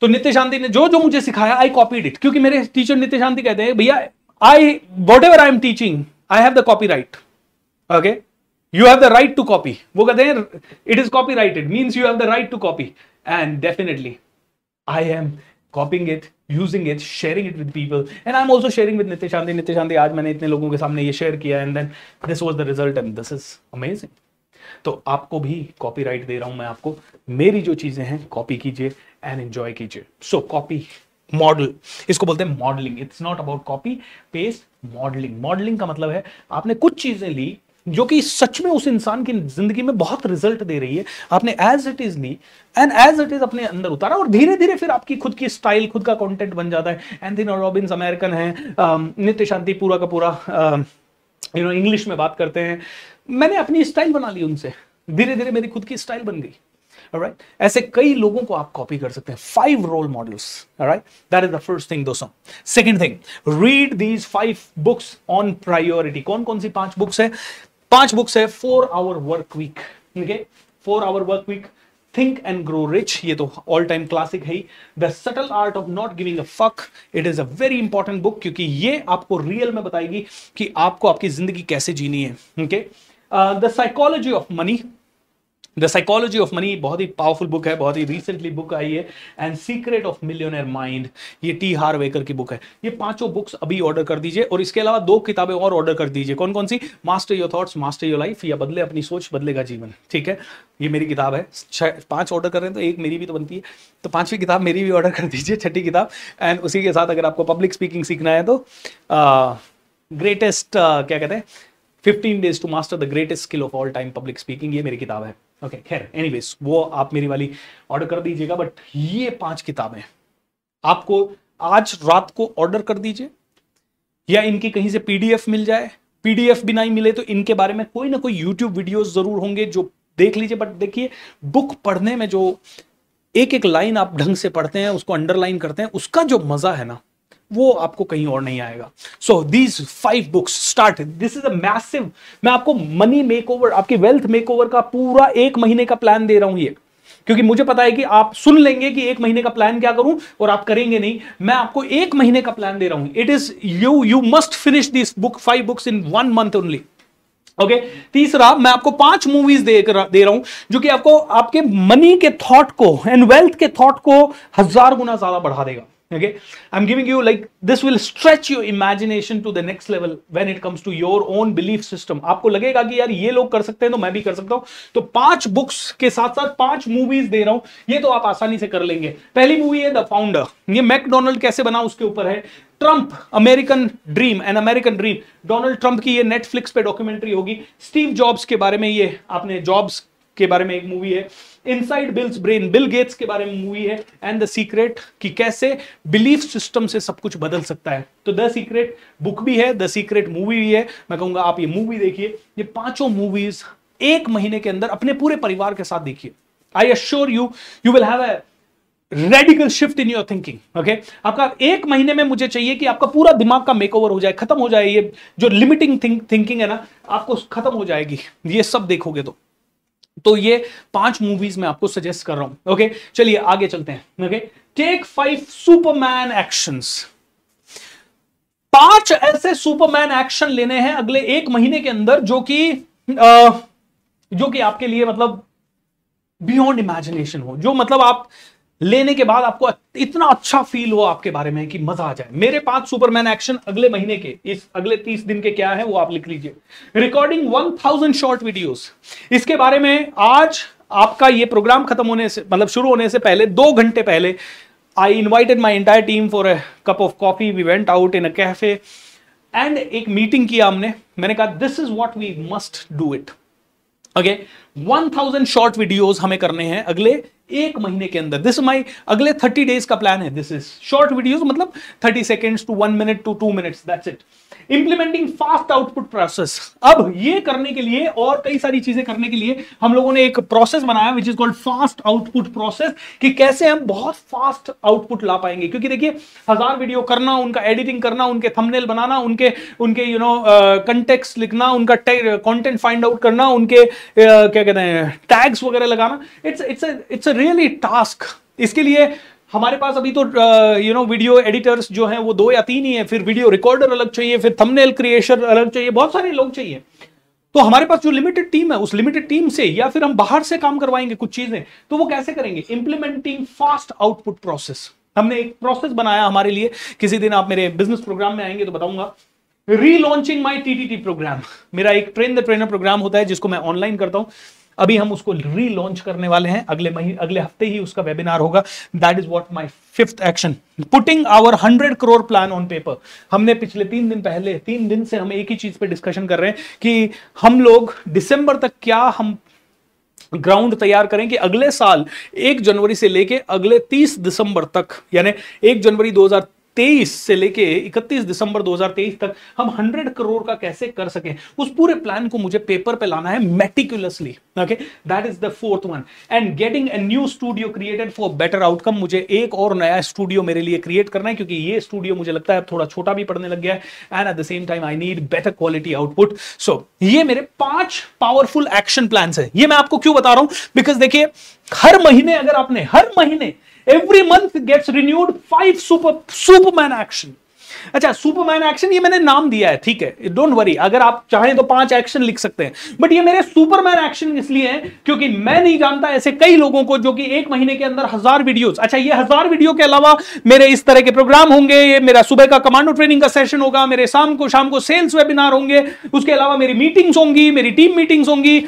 तो नित्य शांति ने जो जो मुझे सिखाया आई कॉपीड इट, क्योंकि मेरे टीचर नित्य शांति कहते हैं भैया I whatever I am teaching I have the copyright, okay, you have the right to copy. वो कहते हैं it is copyrighted means you have the right to copy, and definitely I am copying it, using it, sharing it with people, and I'm also sharing with Nitya Shanti. Nitya Shanti, आज मैंने इतने लोगों के सामने ये शेयर किया, and then this was the result, and this is amazing. तो आपको भी copyright दे रहा हूं मैं आपको, मेरी जो चीजें हैं copy कीजिए and enjoy कीजिए. So copy मॉडल, इसको बोलते हैं modelling. It's not about copy paste, modelling. Modelling का मतलब है आपने कुछ चीजें ली जो कि सच में उस इंसान की जिंदगी में बहुत रिजल्ट दे रही है, आपने एज इट इज ली एंड एज इट इज अपने अंदर उतारा, और धीरे धीरे फिर आपकी खुद की स्टाइल, खुद का कंटेंट बन जाता है। एंथनी रॉबिन्स अमेरिकन है, नित्य शांति पूरा का पूरा इंग्लिश में बात करते हैं। मैंने अपनी स्टाइल बना ली उनसे, धीरे धीरे मेरी खुद की स्टाइल बन गई। Alright? ऐसे कई लोगों को आप कॉपी कर सकते हैं। 5 role models. Alright? That is the first thing दोस्तों। Second thing, read these 5 books on priority। कौन कौन सी 5 बुक्स है? 5 बुक्स है 4 Hour Work Week, okay? 4 Hour Work Week, Think and Grow Rich, ये तो ऑल टाइम क्लासिक है ही। The Subtle Art of Not Giving a F*ck, it is a very important book, क्योंकि ये आपको रियल में बताएगी कि आपको आपकी जिंदगी कैसे जीनी है, okay? The Psychology of Money, the psychology of money बहुत ही पावरफुल बुक है, बहुत ही रिसेंटली बुक आई है। And secret of millionaire mind, ये टी हार्वेकर की बुक है। ये 5 बुक्स अभी ऑर्डर कर दीजिए और इसके अलावा 2 किताबें और ऑर्डर कर दीजिए। कौन कौन सी? Master your thoughts master your life, या बदले अपनी सोच बदलेगा जीवन, ठीक है? ये मेरी किताब है, 5 ऑर्डर कर रहे हैं तो 1 मेरी भी तो बनती है, तो 5वीं किताब मेरी भी ऑर्डर कर दीजिए, 6ठी किताब। एंड उसी के साथ अगर आपको पब्लिक स्पीकिंग सीखना है तो ग्रेटेस्ट क्या कहते हैं 15 Days to master the greatest skill of all time public speaking, ये मेरी किताब है। ओके, खैर एनीवेज वो आप मेरी वाली ऑर्डर कर दीजिएगा। बट ये 5 किताबें आपको आज रात को ऑर्डर कर दीजिए, या इनकी कहीं से पीडीएफ मिल जाए। पीडीएफ भी नहीं मिले तो इनके बारे में कोई ना कोई यूट्यूब वीडियोस जरूर होंगे जो देख लीजिए। बट देखिए, बुक पढ़ने में जो एक एक लाइन आप ढंग से पढ़ते हैं, उसको अंडरलाइन करते हैं, उसका जो मजा है ना, वो आपको कहीं और नहीं आएगा। So these 5 books start, this is a massive, मैं आपको मनी मेकओवर, आपके वेल्थ मेकओवर का पूरा 1 महीने का प्लान दे रहा हूं ये, क्योंकि मुझे पता है कि आप सुन लेंगे कि 1 महीने का प्लान क्या करूं और आप करेंगे नहीं। मैं आपको 1 महीने का प्लान दे रहा हूं। It is you must finish this book 5 books in 1 month only. Okay, तीसरा मैं आपको 5 मूवीज दे रहा हूं जो कि आपको आपके मनी के थॉट को एंड वेल्थ के थॉट को 1000 गुना ज्यादा बढ़ा देगा। Okay, I'm giving you like this will stretch your imagination to the next level when it comes to your own belief system. आपको लगेगा कि यार ये लोग कर सकते हैं तो मैं भी कर सकता हूँ। तो 5 बुक्स के साथ साथ 5 मूवीज दे रहा हूँ, ये तो आप आसानी से कर लेंगे। पहली मूवी है द फाउंडर, ये मैकडोनल्ड कैसे बना उसके ऊपर है। Trump American dream, an American dream, Donald Trump की ये नेटफ्लिक्स पे डॉक्यूमेंट्री होगी। स्टीव जॉब्स के बारे में, ये आपने जॉब्स के बारे में एक मूवी है। Inside Bill's brain, Bill Gates के बारे में मूवी है। एंड द सीक्रेट, कि कैसे बिलीफ सिस्टम से सब कुछ बदल सकता है। तो द सीक्रेट बुक भी है, द सीक्रेट मूवी भी है। मैं कहूंगा आप ये मूवी देखिए। ये 5 मूवीज 1 महीने के अंदर अपने पूरे परिवार के साथ देखिए। I assure you, you will have a radical shift in your thinking. Okay, आपका 1 महीने में मुझे चाहिए कि आपका पूरा दिमाग का मेकओवर हो जाए, खत्म हो जाए। ये जो लिमिटिंग थिंकिंग है ना, आपको खत्म हो जाएगी ये सब देखोगे तो ये 5 मूवीज में आपको सजेस्ट कर रहा हूं। ओके, चलिए आगे चलते हैं। ओके, टेक 5 सुपरमैन एक्शंस, 5 ऐसे सुपरमैन एक्शन लेने हैं अगले 1 महीने के अंदर जो कि आपके लिए मतलब बियॉन्ड इमेजिनेशन हो, जो मतलब आप लेने के बाद आपको इतना अच्छा फील हो आपके बारे में कि मजा आ जाए। मेरे 5 सुपरमैन एक्शन अगले महीने के, इस अगले 30 दिन के क्या है वो आप लिख लीजिए। रिकॉर्डिंग 1000 शॉर्ट वीडियोस, इसके बारे में आज आपका ये प्रोग्राम खत्म होने से मतलब शुरू होने से पहले 2 घंटे पहले I invited my entire team for a cup of coffee, we went out in a cafe and एक मीटिंग किया हमने। मैंने कहा this is what we must do it. Okay, 1000 short videos हमें करने हैं अगले 1 महीने के अंदर। दिस माई अगले 30 डेज का प्लान है। दिस इज शॉर्ट वीडियोस मतलब 30 seconds to 1 minute to 2 minutes, that's it. Implementing fast output process, अब ये करने के लिए और कई सारी चीजें करने के लिए हम लोगों ने एक प्रोसेस बनाया which is called fast output process, कि कैसे हम बहुत फास्ट आउटपुट ला पाएंगे। क्योंकि देखिए 1000 वीडियो करना, उनका एडिटिंग करना, उनके थंबनेल बनाना, उनके यू नो कंटेक्स्ट लिखना, उनका कंटेंट फाइंड आउट करना, उनके क्या कहते हैं टैग्स वगैरह लगाना, इट्स रियली टास्क। इसके लिए हमारे पास अभी तो यू नो वीडियो एडिटर्स जो हैं वो 2 या 3 ही हैं, फिर वीडियो रिकॉर्डर अलग चाहिए, फिर थंबनेल क्रिएशन अलग चाहिए, बहुत सारे लोग चाहिए। तो हमारे पास जो लिमिटेड टीम है, उस लिमिटेड टीम से या फिर हम बाहर से काम करवाएंगे कुछ चीजें, तो वो कैसे करेंगे? इंप्लीमेंटिंग फास्ट आउटपुट प्रोसेस, हमने एक प्रोसेस बनाया हमारे लिए। किसी दिन आप मेरे बिजनेस प्रोग्राम में आएंगे तो बताऊंगा। रीलॉन्चिंग माई टीटीटी प्रोग्राम, मेरा एक ट्रेन द ट्रेनर प्रोग्राम होता है जिसको मैं ऑनलाइन करता हूं, अभी हम उसको रीलॉन्च करने वाले हैं। अगले हफ्ते ही उसका वेबिनार होगा। That is what my 5th action. Putting our 100 crore plan on paper, हमने पिछले 3 दिन से हम एक ही चीज पे डिस्कशन कर रहे हैं कि हम लोग दिसंबर तक क्या हम ग्राउंड तैयार करें कि अगले साल 1 जनवरी से लेके अगले 30 दिसंबर तक, यानी 1 जनवरी 2023 23 से लेके 31 दिसंबर 2023 तक हम 100 करोड़ का कैसे कर सकें, उस पूरे प्लान को मुझे पेपर पे लाना है meticulously. Okay, that is the fourth one. And getting a new studio created for better outcome. मुझे एक और नया स्टूडियो मेरे लिए क्रिएट करना है क्योंकि ये स्टूडियो मुझे लगता है अब थोड़ा छोटा भी पड़ने लग गया है. And at the same time I need better quality output. So ये मेरे 5 पावरफुल एक्शन प्लान्स है. ये मैं आपको क्यों बता रहा हूं, बिकॉज देखिए हर महीने अगर आपने every month gets renewed 5 superman action. अच्छा, सुपरमैन एक्शन ये मैंने नाम दिया है, ठीक है, डोंट वरी. अगर आप चाहें तो 5 एक्शन लिख सकते हैं, बट ये मेरे सुपरमैन एक्शन इसलिए हैं क्योंकि मैं नहीं जानता ऐसे कई लोगों को जो कि एक महीने के अंदर 1000 वीडियोस. अच्छा, ये 1000 वीडियो के अलावा मेरे इस तरह के प्रोग्राम होंगे, ये मेरा सुबह का कमांडो ट्रेनिंग का सेशन होगा, मेरे शाम को सेल्स वेबिनार होंगे, उसके अलावा मेरी मीटिंग्स होंगी, मेरी टीम मीटिंग्स होंगी,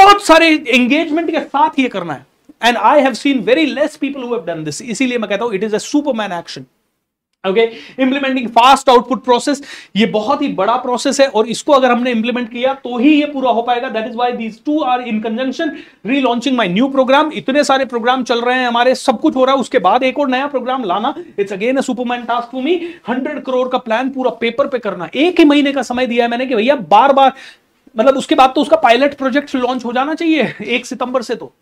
बहुत सारे एंगेजमेंट के साथ ये करना है. And I have seen very less people who have done this. इसीलिए मैं कहता हूं it is a superman action. Okay, implementing fast output process. ये बहुत ही बड़ा प्रोसेस है और इसको अगर हमने implement किया तो ही ये पूरा हो पाएगा. That is why these two are in conjunction. Relaunching my new program. इतने सारे प्रोग्राम चल रहे हैं हमारे, सब कुछ हो रहा है, उसके बाद एक और नया प्रोग्राम लाना. It's again a superman task for me. 100 crore का प्लान पूरा पेपर पे करना. एक ही महीने का समय दिया है मैंने कि भैया बार बार, मतलब उसके बाद तो उसका पायलट प्रोजेक्ट लॉन्च हो जाना चाहिए 1 सितंबर से तो.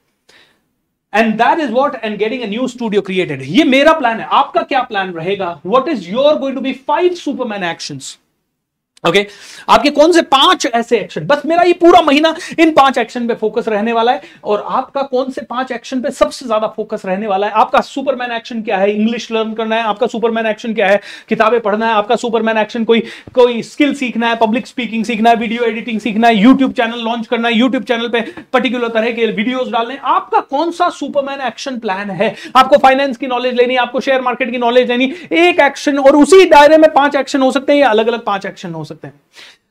And that is what, and getting a new studio created. ये मेरा प्लान है, आपका क्या प्लान रहेगा? What is your going to be 5 superman actions? Okay? आपके कौन से 5 ऐसे एक्शन? बस मेरा ये पूरा महीना इन 5 एक्शन पे फोकस रहने वाला है. और आपका कौन से 5 एक्शन पे सबसे ज्यादा फोकस रहने वाला है? आपका सुपरमैन एक्शन क्या है? इंग्लिश लर्न करना है. आपका सुपरमैन एक्शन क्या है? किताबें पढ़ना है. आपका सुपरमैन एक्शन कोई स्किल सीखना है, पब्लिक स्पीकिंग सीखना है, वीडियो एडिटिंग सीखना है, यूट्यूब चैनल लॉन्च करना है, यूट्यूब चैनल पे पर्टिकुलर तरह के वीडियोज डालने. आपका कौन सा सुपरमैन एक्शन प्लान है? आपको फाइनेंस की नॉलेज लेनी, आपको शेयर मार्केट की नॉलेज लेनी, एक एक्शन. और उसी दायरे में 5 एक्शन हो सकते हैं या अलग अलग 5 एक्शन हो सकते हैं.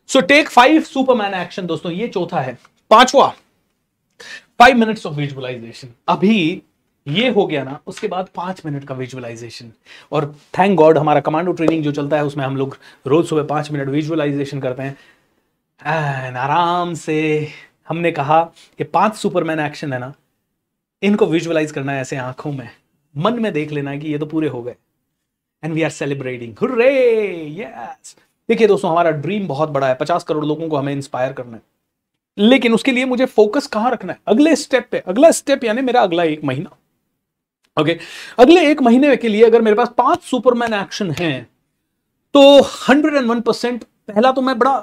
सो टेक 5 सुपरमैन एक्शन दोस्तों, ये चौथा है. 5वां, 5 मिनट्स ऑफ विजुअलाइजेशन. अभी ये हो गया ना, उसके बाद 5 मिनट का विजुअलाइजेशन. और थैंक गॉड हमारा कमांडो ट्रेनिंग जो चलता है उसमें हम लोग रोज सुबह 5 मिनट विजुअलाइजेशन करते हैं. एंड आराम से हमने कहा कि 5 सुपरमैन एक्शन है ना, इनको विजुअलाइज करना है, ऐसे आंखों में मन में देख लेना है कि ये तो पूरे हो गए. And we are celebrating, hurray, yes. देखिए दोस्तों, हमारा ड्रीम बहुत बड़ा है, 50 करोड़ लोगों को हमें इंस्पायर करना है. लेकिन उसके लिए मुझे फोकस कहां रखना है? अगले स्टेप पे. अगला स्टेप यानी मेरा अगला 1 महीना. ओके, अगले 1 महीने के लिए अगर मेरे पास 5 सुपरमैन एक्शन हैं तो 101% पहला तो मैं बड़ा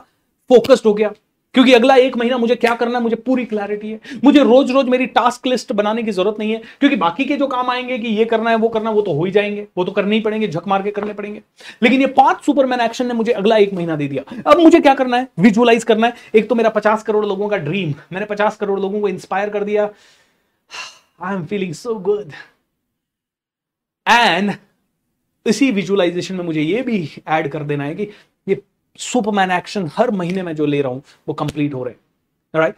फोकस्ड हो गया क्योंकि अगला 1 महीना मुझे क्या करना है मुझे पूरी क्लैरिटी है. मुझे रोज रोज मेरी टास्क लिस्ट बनाने की जरूरत नहीं है क्योंकि बाकी के जो काम आएंगे कि ये करना है वो करना, वो तो हो ही जाएंगे, वो तो करने ही पड़ेंगे, झक मार के करने पड़ेंगे. लेकिन ये 5 सुपरमैन एक्शन ने मुझे अगला 1 महीना दे दिया. अब मुझे क्या करना है? विजुअलाइज करना है. एक तो मेरा 50 करोड़ लोगों का ड्रीम, मैंने 50 करोड़ लोगों को इंस्पायर कर दिया. I am feeling so good. And इसी विजुअलाइजेशन में मुझे ये भी ऐड कर देना है कि ये सुपरमैन एक्शन हर महीने में जो ले रहा हूं वो कंप्लीट हो रहे हैं. Right,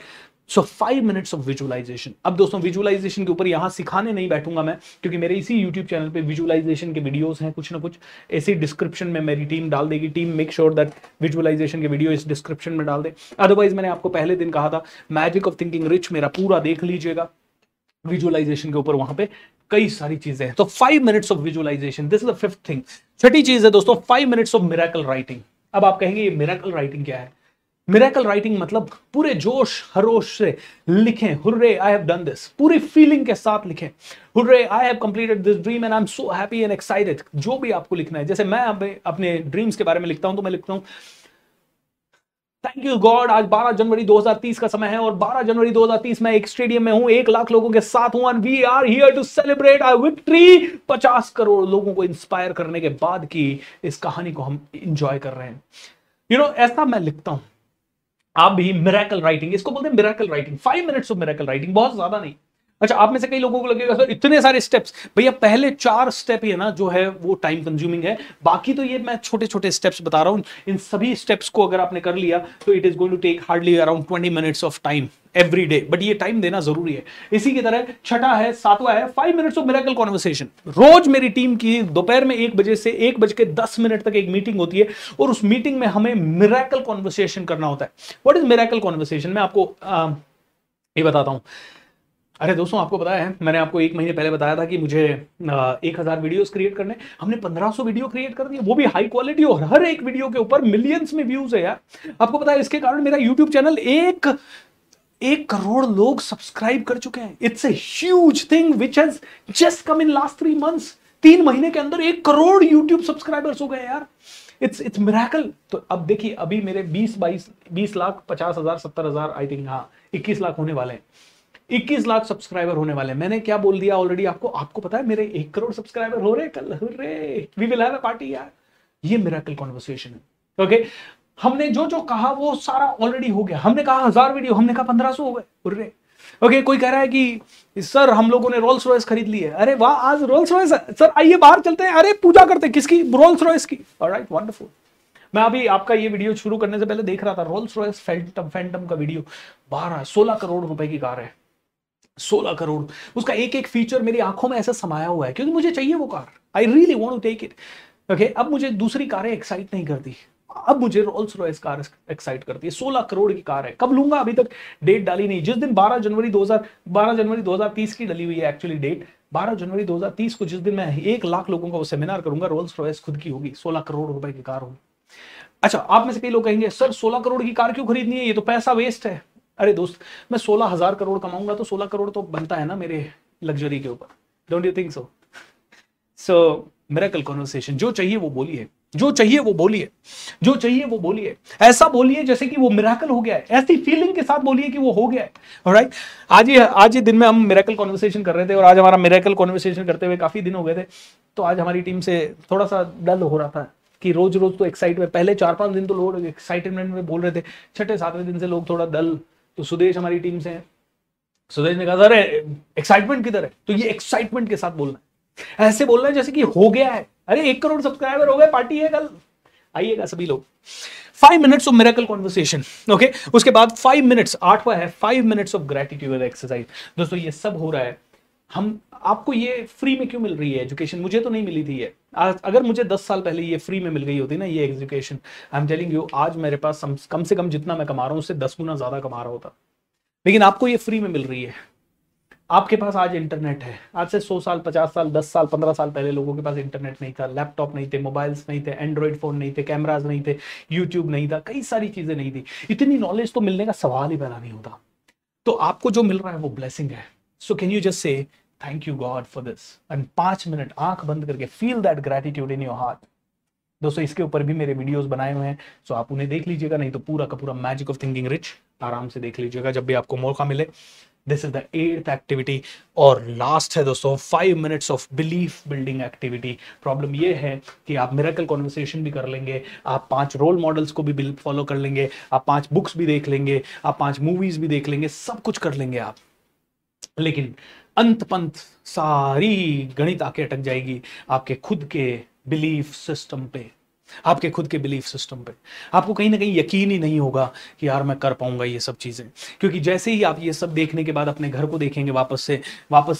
so 5 minutes of visualisation. अब दोस्तों विजुअलाइजेशन के ऊपर यहां सिखाने नहीं बैठूंगा मैं क्योंकि मेरे इसी यूट्यूब चैनल पे विजुअलाइजेशन के वीडियोस हैं कुछ ना कुछ. ऐसे डिस्क्रिप्शन में मेरी टीम डाल देगी. Team make sure that visualisation के वीडियो इस डिस्क्रिप्शन में डाल दे. अदरवाइज मैंने आपको पहले दिन कहा था मैजिक ऑफ थिंकिंग रिच, मेरा पूरा देख लीजिएगा विजुअलाइजेशन के ऊपर, वहां पे कई सारी चीजें हैं. तो 5 minutes of visualisation, this is the 5th thing. छठी चीज है दोस्तों 5 मिनट्स ऑफ मिरेकल राइटिंग. अब आप कहेंगे ये मिरेकल राइटिंग क्या है? मिरेकल राइटिंग मतलब पूरे जोश हरोश से लिखें, hurray I have done this, पूरी फीलिंग के साथ लिखें, hurray I have completed this dream and I am so happy and excited. जो भी आपको लिखना है, जैसे मैं अपने ड्रीम्स के बारे में लिखता हूं तो मैं लिखता हूं थैंक यू गॉड, आज 12 जनवरी 2030 का समय है और 12 जनवरी 2030 मैं एक स्टेडियम में हूं, 1 लाख लोगों के साथ हूं and we are here to celebrate our victory. 50 crore लोगों को इंस्पायर करने के बाद की इस कहानी को हम एंजॉय कर रहे हैं. यू नो, ऐसा मैं लिखता हूं. आप भी मिरेकल राइटिंग, इसको बोलते हैं miracle writing. 5 minutes of miracle writing, बहुत ज्यादा नहीं. अच्छा, आप में से कई लोगों को लगेगा सर इतने सारे स्टेप्स. भैया पहले 4 स्टेप ही है ना जो है वो टाइम कंज्यूमिंग है, बाकी तो ये मैं छोटे छोटे स्टेप्स बता रहा हूँ. इन सभी स्टेप्स को अगर आपने कर लिया तो it is going to take hardly around 20 minutes of time every day. But ये टाइम देना जरूरी है. इसी की तरह छठा है, 7वां है 5 मिनट्स ऑफ मिरेकल कॉन्वर्सेशन. रोज मेरी टीम की दोपहर में 1 बजे से 1:10 तक एक मीटिंग होती है और उस मीटिंग में हमें मिरेकल कॉन्वर्सेशन करना होता है. What is miracle conversation? मैं आपको ये बताता हूँ. अरे दोस्तों, आपको पता है, मैंने आपको एक महीने पहले बताया था कि मुझे 1000 वीडियोस क्रिएट करने, हमने 1500 वीडियो क्रिएट कर दिए, वो भी हाई क्वालिटी, और हर एक वीडियो के ऊपर मिलियंस में व्यूज है यार। आपको पता है इसके कारण मेरा यूट्यूब चैनल 1 करोड़ लोग सब्सक्राइब कर चुके हैं। It's a huge thing which has just come in last 3 months. 3 महीने के अंदर 1 करोड़ यूट्यूब सब्सक्राइबर्स हो गए यार। It's miracle. तो अब देखिए, अभी मेरे 20 लाख 50,000 70,000 आई थिंक, हाँ 21 लाख होने वाले हैं, 21 लाख सब्सक्राइबर होने वाले हैं। मैंने क्या बोल दिया ऑलरेडी आपको, आपको पता है मेरे 1 करोड़ सब्सक्राइबर हो रहे कल। अरे we will have a party यार। ये मिरेकल कॉन्वर्सेशन है। ओके, हमने जो जो कहा वो सारा ऑलरेडी हो गया। हमने कहा 1000 वीडियो, हमने कहा 1500 हो गए। ओके, कोई कह रहा है कि सर हम लोगों ने रोल्स रॉयस खरीद ली है। अरे वाह, आज रोल्स रॉयस, सर आइए बाहर चलते हैं, अरे पूजा करते हैं। किसकी? रोल्स रॉयस की। Alright, wonderful. मैं अभी आपका ये वीडियो शुरू करने से पहले देख रहा था, रोल्स रॉयस फैंटम का वीडियो। 12-16 करोड़ रुपए की कार है, 16 करोड़। उसका एक एक फीचर मेरी आंखों में ऐसा समाया हुआ है क्योंकि मुझे चाहिए वो car. I really want to take it. Okay, अब मुझे दूसरी कारें एक्साइट नहीं करती, अब मुझे रोल्स रॉयस कार एक्साइट करती है। 16 करोड़ की कार है। कब लूंगा? अभी तक डेट डाली नहीं। जिस दिन 12 जनवरी 2030 की डली हुई है एक्चुअली डेट, 12 जनवरी 2030 को, जिस दिन मैं 1 लाख लोगों का वो सेमिनार करूंगा, रोल्स रॉयस खुद की होगी, 16 करोड़ रुपए की कार होगी। अच्छा, आप में से कई लोग कहेंगे सर 16 करोड़ की कार क्यों खरीदनी है, ये तो पैसा वेस्ट है। अरे दोस्त, मैं 16,000 करोड़ कमाऊंगा तो 16 करोड़ तो बनता है ना मेरे लग्जरी के ऊपर। Don't you think so? So miracle conversation, जो चाहिए वो बोलिए, जो चाहिए वो बोलिए, जो चाहिए वो बोलिए। ऐसा बोलिए जैसे कि वो मिरेकल हो गया है, ऐसी फीलिंग के साथ बोलिए कि वो हो गया है। ऑलराइट, आज ये दिन में हम मिरेकल कॉन्वर्सेशन कर रहे थे, और आज हमारा मिरेकल कॉन्वर्सेशन करते हुए काफी दिन हो गए थे। तो आज हमारी टीम से थोड़ा सा डल हो रहा था कि रोज रोज तो एक्साइटमेंट, पहले 4-5 दिन तो लोग एक्साइटमेंट में बोल रहे थे, 6-7वें दिन से लोग थोड़ा डल। तो सुदेश हमारी टीम से है, सुदेश ने कहा सर एक्साइटमेंट किधर है? तो ये एक्साइटमेंट के साथ बोलना है, ऐसे बोलना है जैसे कि हो गया है। अरे 1 करोड़ सब्सक्राइबर हो गए, पार्टी है कल, आइएगा सभी लोग। 5 minutes of miracle conversation. Okay, उसके बाद 5 मिनट्स, 8वां है 5 मिनट्स ऑफ ग्रेटिट्यूड एक्सरसाइज। दोस्तों ये सब हो रहा है, हम आपको ये फ्री में क्यों मिल रही है एजुकेशन? मुझे तो नहीं मिली थी ये। आज अगर मुझे 10 साल पहले ये फ्री में मिल गई होती ना ये education, I am telling you, आज मेरे पास कम से कम जितना मैं कमा रहा हूं उससे 10 गुना ज्यादा कमा रहा होता। लेकिन आपको ये फ्री में मिल रही है। आपके पास आज इंटरनेट है। आज से 100 साल, 50 साल, 10 साल, 15 साल पहले लोगों के पास इंटरनेट नहीं था, लैपटॉप नहीं थे, मोबाइल्स नहीं थे, एंड्रॉइड फोन नहीं थे, कैमराज नहीं थे, यूट्यूब नहीं था, कई सारी चीजें नहीं थी। इतनी नॉलेज तो मिलने का सवाल ही पैदा नहीं होता। तो आपको जो मिल रहा है वो ब्लेसिंग है। So can you just say thank you God for this, and 5 minute आंख बंद करके feel that gratitude in your heart. दोस्तों इसके ऊपर भी मेरे वीडियोस बनाए हुए हैं, सो आप उन्हें देख लीजिएगा, नहीं तो पूरा का पूरा मैजिक ऑफ थिंकिंग रिच आराम से देख लीजिएगा जब भी आपको मौका मिले। This is the 8th activity, और लास्ट है दोस्तों 5 minutes of belief building activity. Problem ये है कि आप मिरेकल कॉन्वर्सेशन भी कर लेंगे, आप 5 रोल मॉडल्स को भी फॉलो कर लेंगे, आप 5 बुक्स भी देख लेंगे, आप 5 मूवीज भी देख लेंगे, सब कुछ कर लेंगे आप, लेकिन अंत पंत सारी गणित आके अटक जाएगी आपके खुद के बिलीफ सिस्टम पे, आपके खुद के बिलीफ सिस्टम पे। आपको कहीं ना कहीं यकीन ही नहीं होगा कि यार मैं कर पाऊंगा ये सब चीजें, क्योंकि जैसे ही आप ये सब देखने के बाद अपने घर को देखेंगे, वापस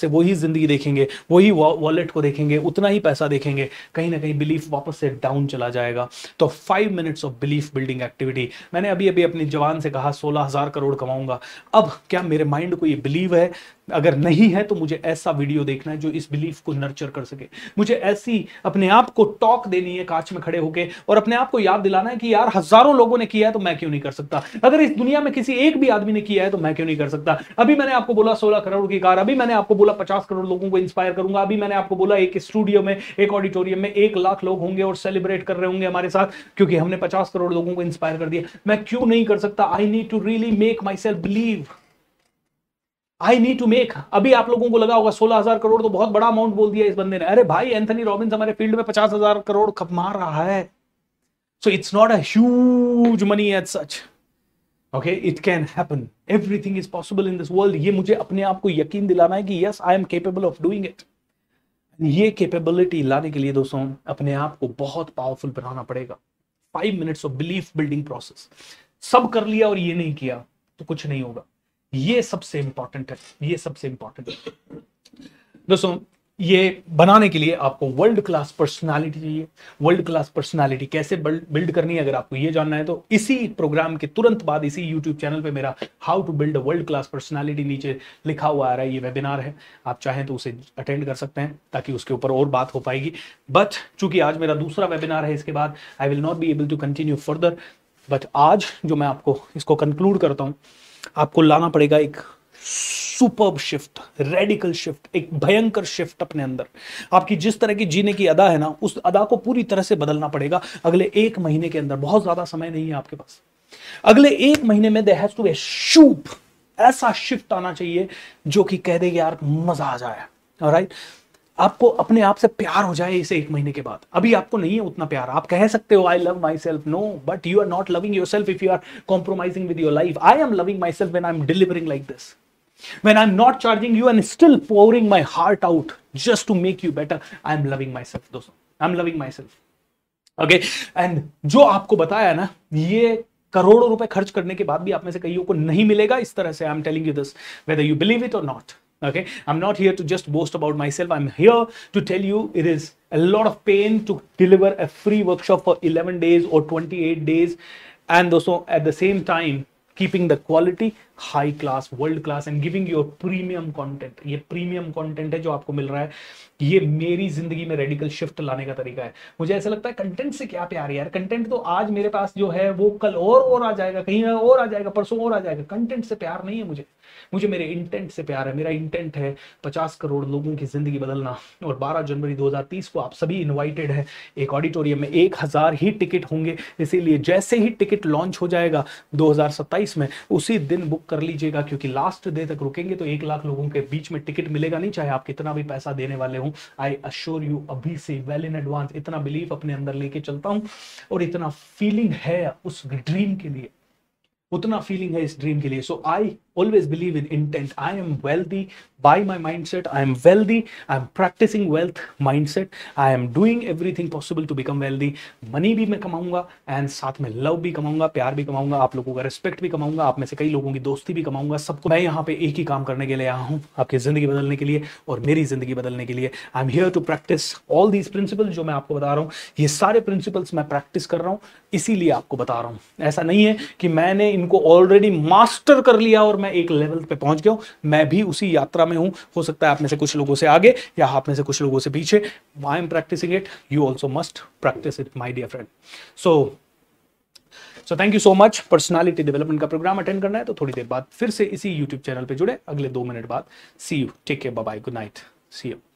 से वही जिंदगी देखेंगे, वही वॉलेट को देखेंगे, उतना ही पैसा देखेंगे, कहीं ना कहीं बिलीफ वापस से डाउन चला जाएगा। तो 5 minutes of belief building activity. मैंने अभी अभी अपनी जवान से कहा 16,000 करोड़ कमाऊंगा। अब क्या मेरे माइंड को ये बिलीव है? अगर नहीं है तो मुझे ऐसा वीडियो देखना है जो इस बिलीफ को नर्चर कर सके। मुझे ऐसी अपने आप को टॉक देनी है कांच में खड़े होके, और अपने आप को याद दिलाना है कि यार हजारों लोगों ने किया है तो मैं क्यों नहीं कर सकता, अगर इस दुनिया में किसी एक भी आदमी ने किया है तो मैं क्यों नहीं कर सकता। अभी मैंने आपको बोला 16 करोड़ की कार, अभी मैंने आपको बोला 50 करोड़ लोगों को इंस्पायर करूंगा, अभी मैंने आपको बोला एक स्टूडियो में, एक ऑडिटोरियम में 1 लाख लोग होंगे और सेलिब्रेट कर रहे होंगे हमारे साथ क्योंकि हमने 50 करोड़ लोगों को इंस्पायर कर दिया। मैं क्यों नहीं कर सकता? I need to really make myself believe, I need to make. अभी आप लोगों को लगा होगा 16,000 करोड़ तो बहुत बड़ा अमाउंट बोल दिया इस बंदे ने। अरे भाई, एंथनी रॉबिन्स हमारे फील्ड में 50,000 करोड़ कमा रहा है। So it's not a huge money as such. Okay, it can happen, everything is possible in this world. ये मुझे अपने आप को यकीन दिलाना है कि yes I am capable of doing it. ये केपेबिलिटी लाने के लिए दोस्तों अपने आप को बहुत पावरफुल बनाना पड़ेगा। 5 minutes of belief building process. सब कर लिया और ये नहीं किया तो कुछ नहीं होगा। ये सबसे इंपॉर्टेंट है, ये सबसे इंपॉर्टेंट है दोस्तों। ये बनाने के लिए आपको वर्ल्ड क्लास पर्सनालिटी चाहिए। वर्ल्ड क्लास पर्सनालिटी कैसे बिल्ड करनी है, अगर आपको ये जानना है तो इसी प्रोग्राम के तुरंत बाद इसी यूट्यूब चैनल पे मेरा how to build a world class personality नीचे लिखा हुआ आ रहा है, ये वेबिनार है, आप चाहें तो उसे अटेंड कर सकते हैं ताकि उसके ऊपर और बात हो पाएगी। बट चूंकि आज मेरा दूसरा वेबिनार है, इसके बाद I will not be able to continue further, but आज जो मैं आपको इसको कंक्लूड करता हूँ, आपको लाना पड़ेगा एक सुपर्ब शिफ्ट, रेडिकल शिफ्ट, एक भयंकर शिफ्ट अपने अंदर। आपकी जिस तरह की जीने की अदा है ना, उस अदा को पूरी तरह से बदलना पड़ेगा अगले एक महीने के अंदर। बहुत ज्यादा समय नहीं है आपके पास, अगले एक महीने में there has to be a soup, ऐसा शिफ्ट आना चाहिए जो कि कह दे यार मजा आ जाए। ऑलराइट, आपको अपने आप से प्यार हो जाए इसे एक महीने के बाद। अभी आपको नहीं है उतना प्यार, आप कह सकते हो I love myself, no, but you are not loving yourself if you are compromising with your life. I am loving myself when I am delivering like this, when I'm not charging you and still pouring my heart out just to make you better, I'm loving myself दोस्तों, I'm loving myself, okay? And जो आपको बताया ना, ये करोड़ों रुपए खर्च करने के बाद भी आप में से कईयों को नहीं मिलेगा इस तरह से। I'm telling you this, whether you believe it or not, okay? I'm not here to just boast about myself. I'm here to tell you it is a lot of pain to deliver a free workshop for 11 days or 28 days, and दोस्तों at the same time keeping the quality high class, world class and giving you a premium content. ये premium content है जो आपको मिल रहा है। ये मेरी जिंदगी में radical shift लाने का तरीका है। मुझे ऐसा लगता है कंटेंट से क्या प्यार यार, कंटेंट तो आज मेरे पास जो है वो कल और आ जाएगा, कहीं और आ जाएगा, परसों और आ जाएगा। कंटेंट से प्यार नहीं है मुझे, मुझे मेरे इंटेंट से प्यार है। मेरा इंटेंट है 50 करोड़ लोगों की जिंदगी बदलना, और 12 जनवरी 2030 को आप सभी इन्वाइटेड है एक ऑडिटोरियम में। 1000 ही टिकट होंगे, इसीलिए जैसे ही टिकट लॉन्च हो जाएगा 2027 में, उसी दिन बुक कर लीजिएगा, क्योंकि लास्ट डे तक रुकेंगे तो 1 लाख लोगों के बीच में टिकट मिलेगा। नहीं चाहे आप कितना भी पैसा देने वाले हों, आई अश्योर यू अभी से वेल इन एडवांस। इतना बिलीफ अपने अंदर लेके चलता हूं, और इतना फीलिंग है उस ड्रीम के लिए, उतना फीलिंग है इस ड्रीम के लिए। So I always believe in intent. I am wealthy by my mindset. I am wealthy. I am practicing wealth mindset. I am doing everything possible to become wealthy. Money भी मैं कमाऊंगा and साथ में love भी कमाऊंगा, प्यार भी कमाऊंगा, आप लोगों का respect भी कमाऊंगा, आप में से कई लोगों की दोस्ती भी कमाऊंगा। सबको मैं यहाँ पे एक ही काम करने के लिए आया हूँ, आपकी जिंदगी बदलने के लिए और मेरी जिंदगी बदलने के लिए। I am here to practice all these principles जो मैं आपको बता रहा हूँ। ये सारे प्रिंसिपल्स मैं प्रैक्टिस कर रहा हूँ, इसीलिए आपको बता रहा हूँ। ऐसा नहीं है कि मैंने इनको ऑलरेडी मास्टर कर लिया और मैं एक लेवल पे पहुंच गया हूं, मैं भी उसी यात्रा में हूं। हो सकता है आप में से कुछ लोगों से आगे या आप में से कुछ लोगों से पीछे। I am practising it, you also must practice it my dear friend. So thank you so much. Personality development का प्रोग्राम अटेंड करना है तो थोड़ी देर बाद फिर से इसी यूट्यूब चैनल पे जुड़े, अगले 2 मिनट बाद। See you, take care, bye bye, good night, see you.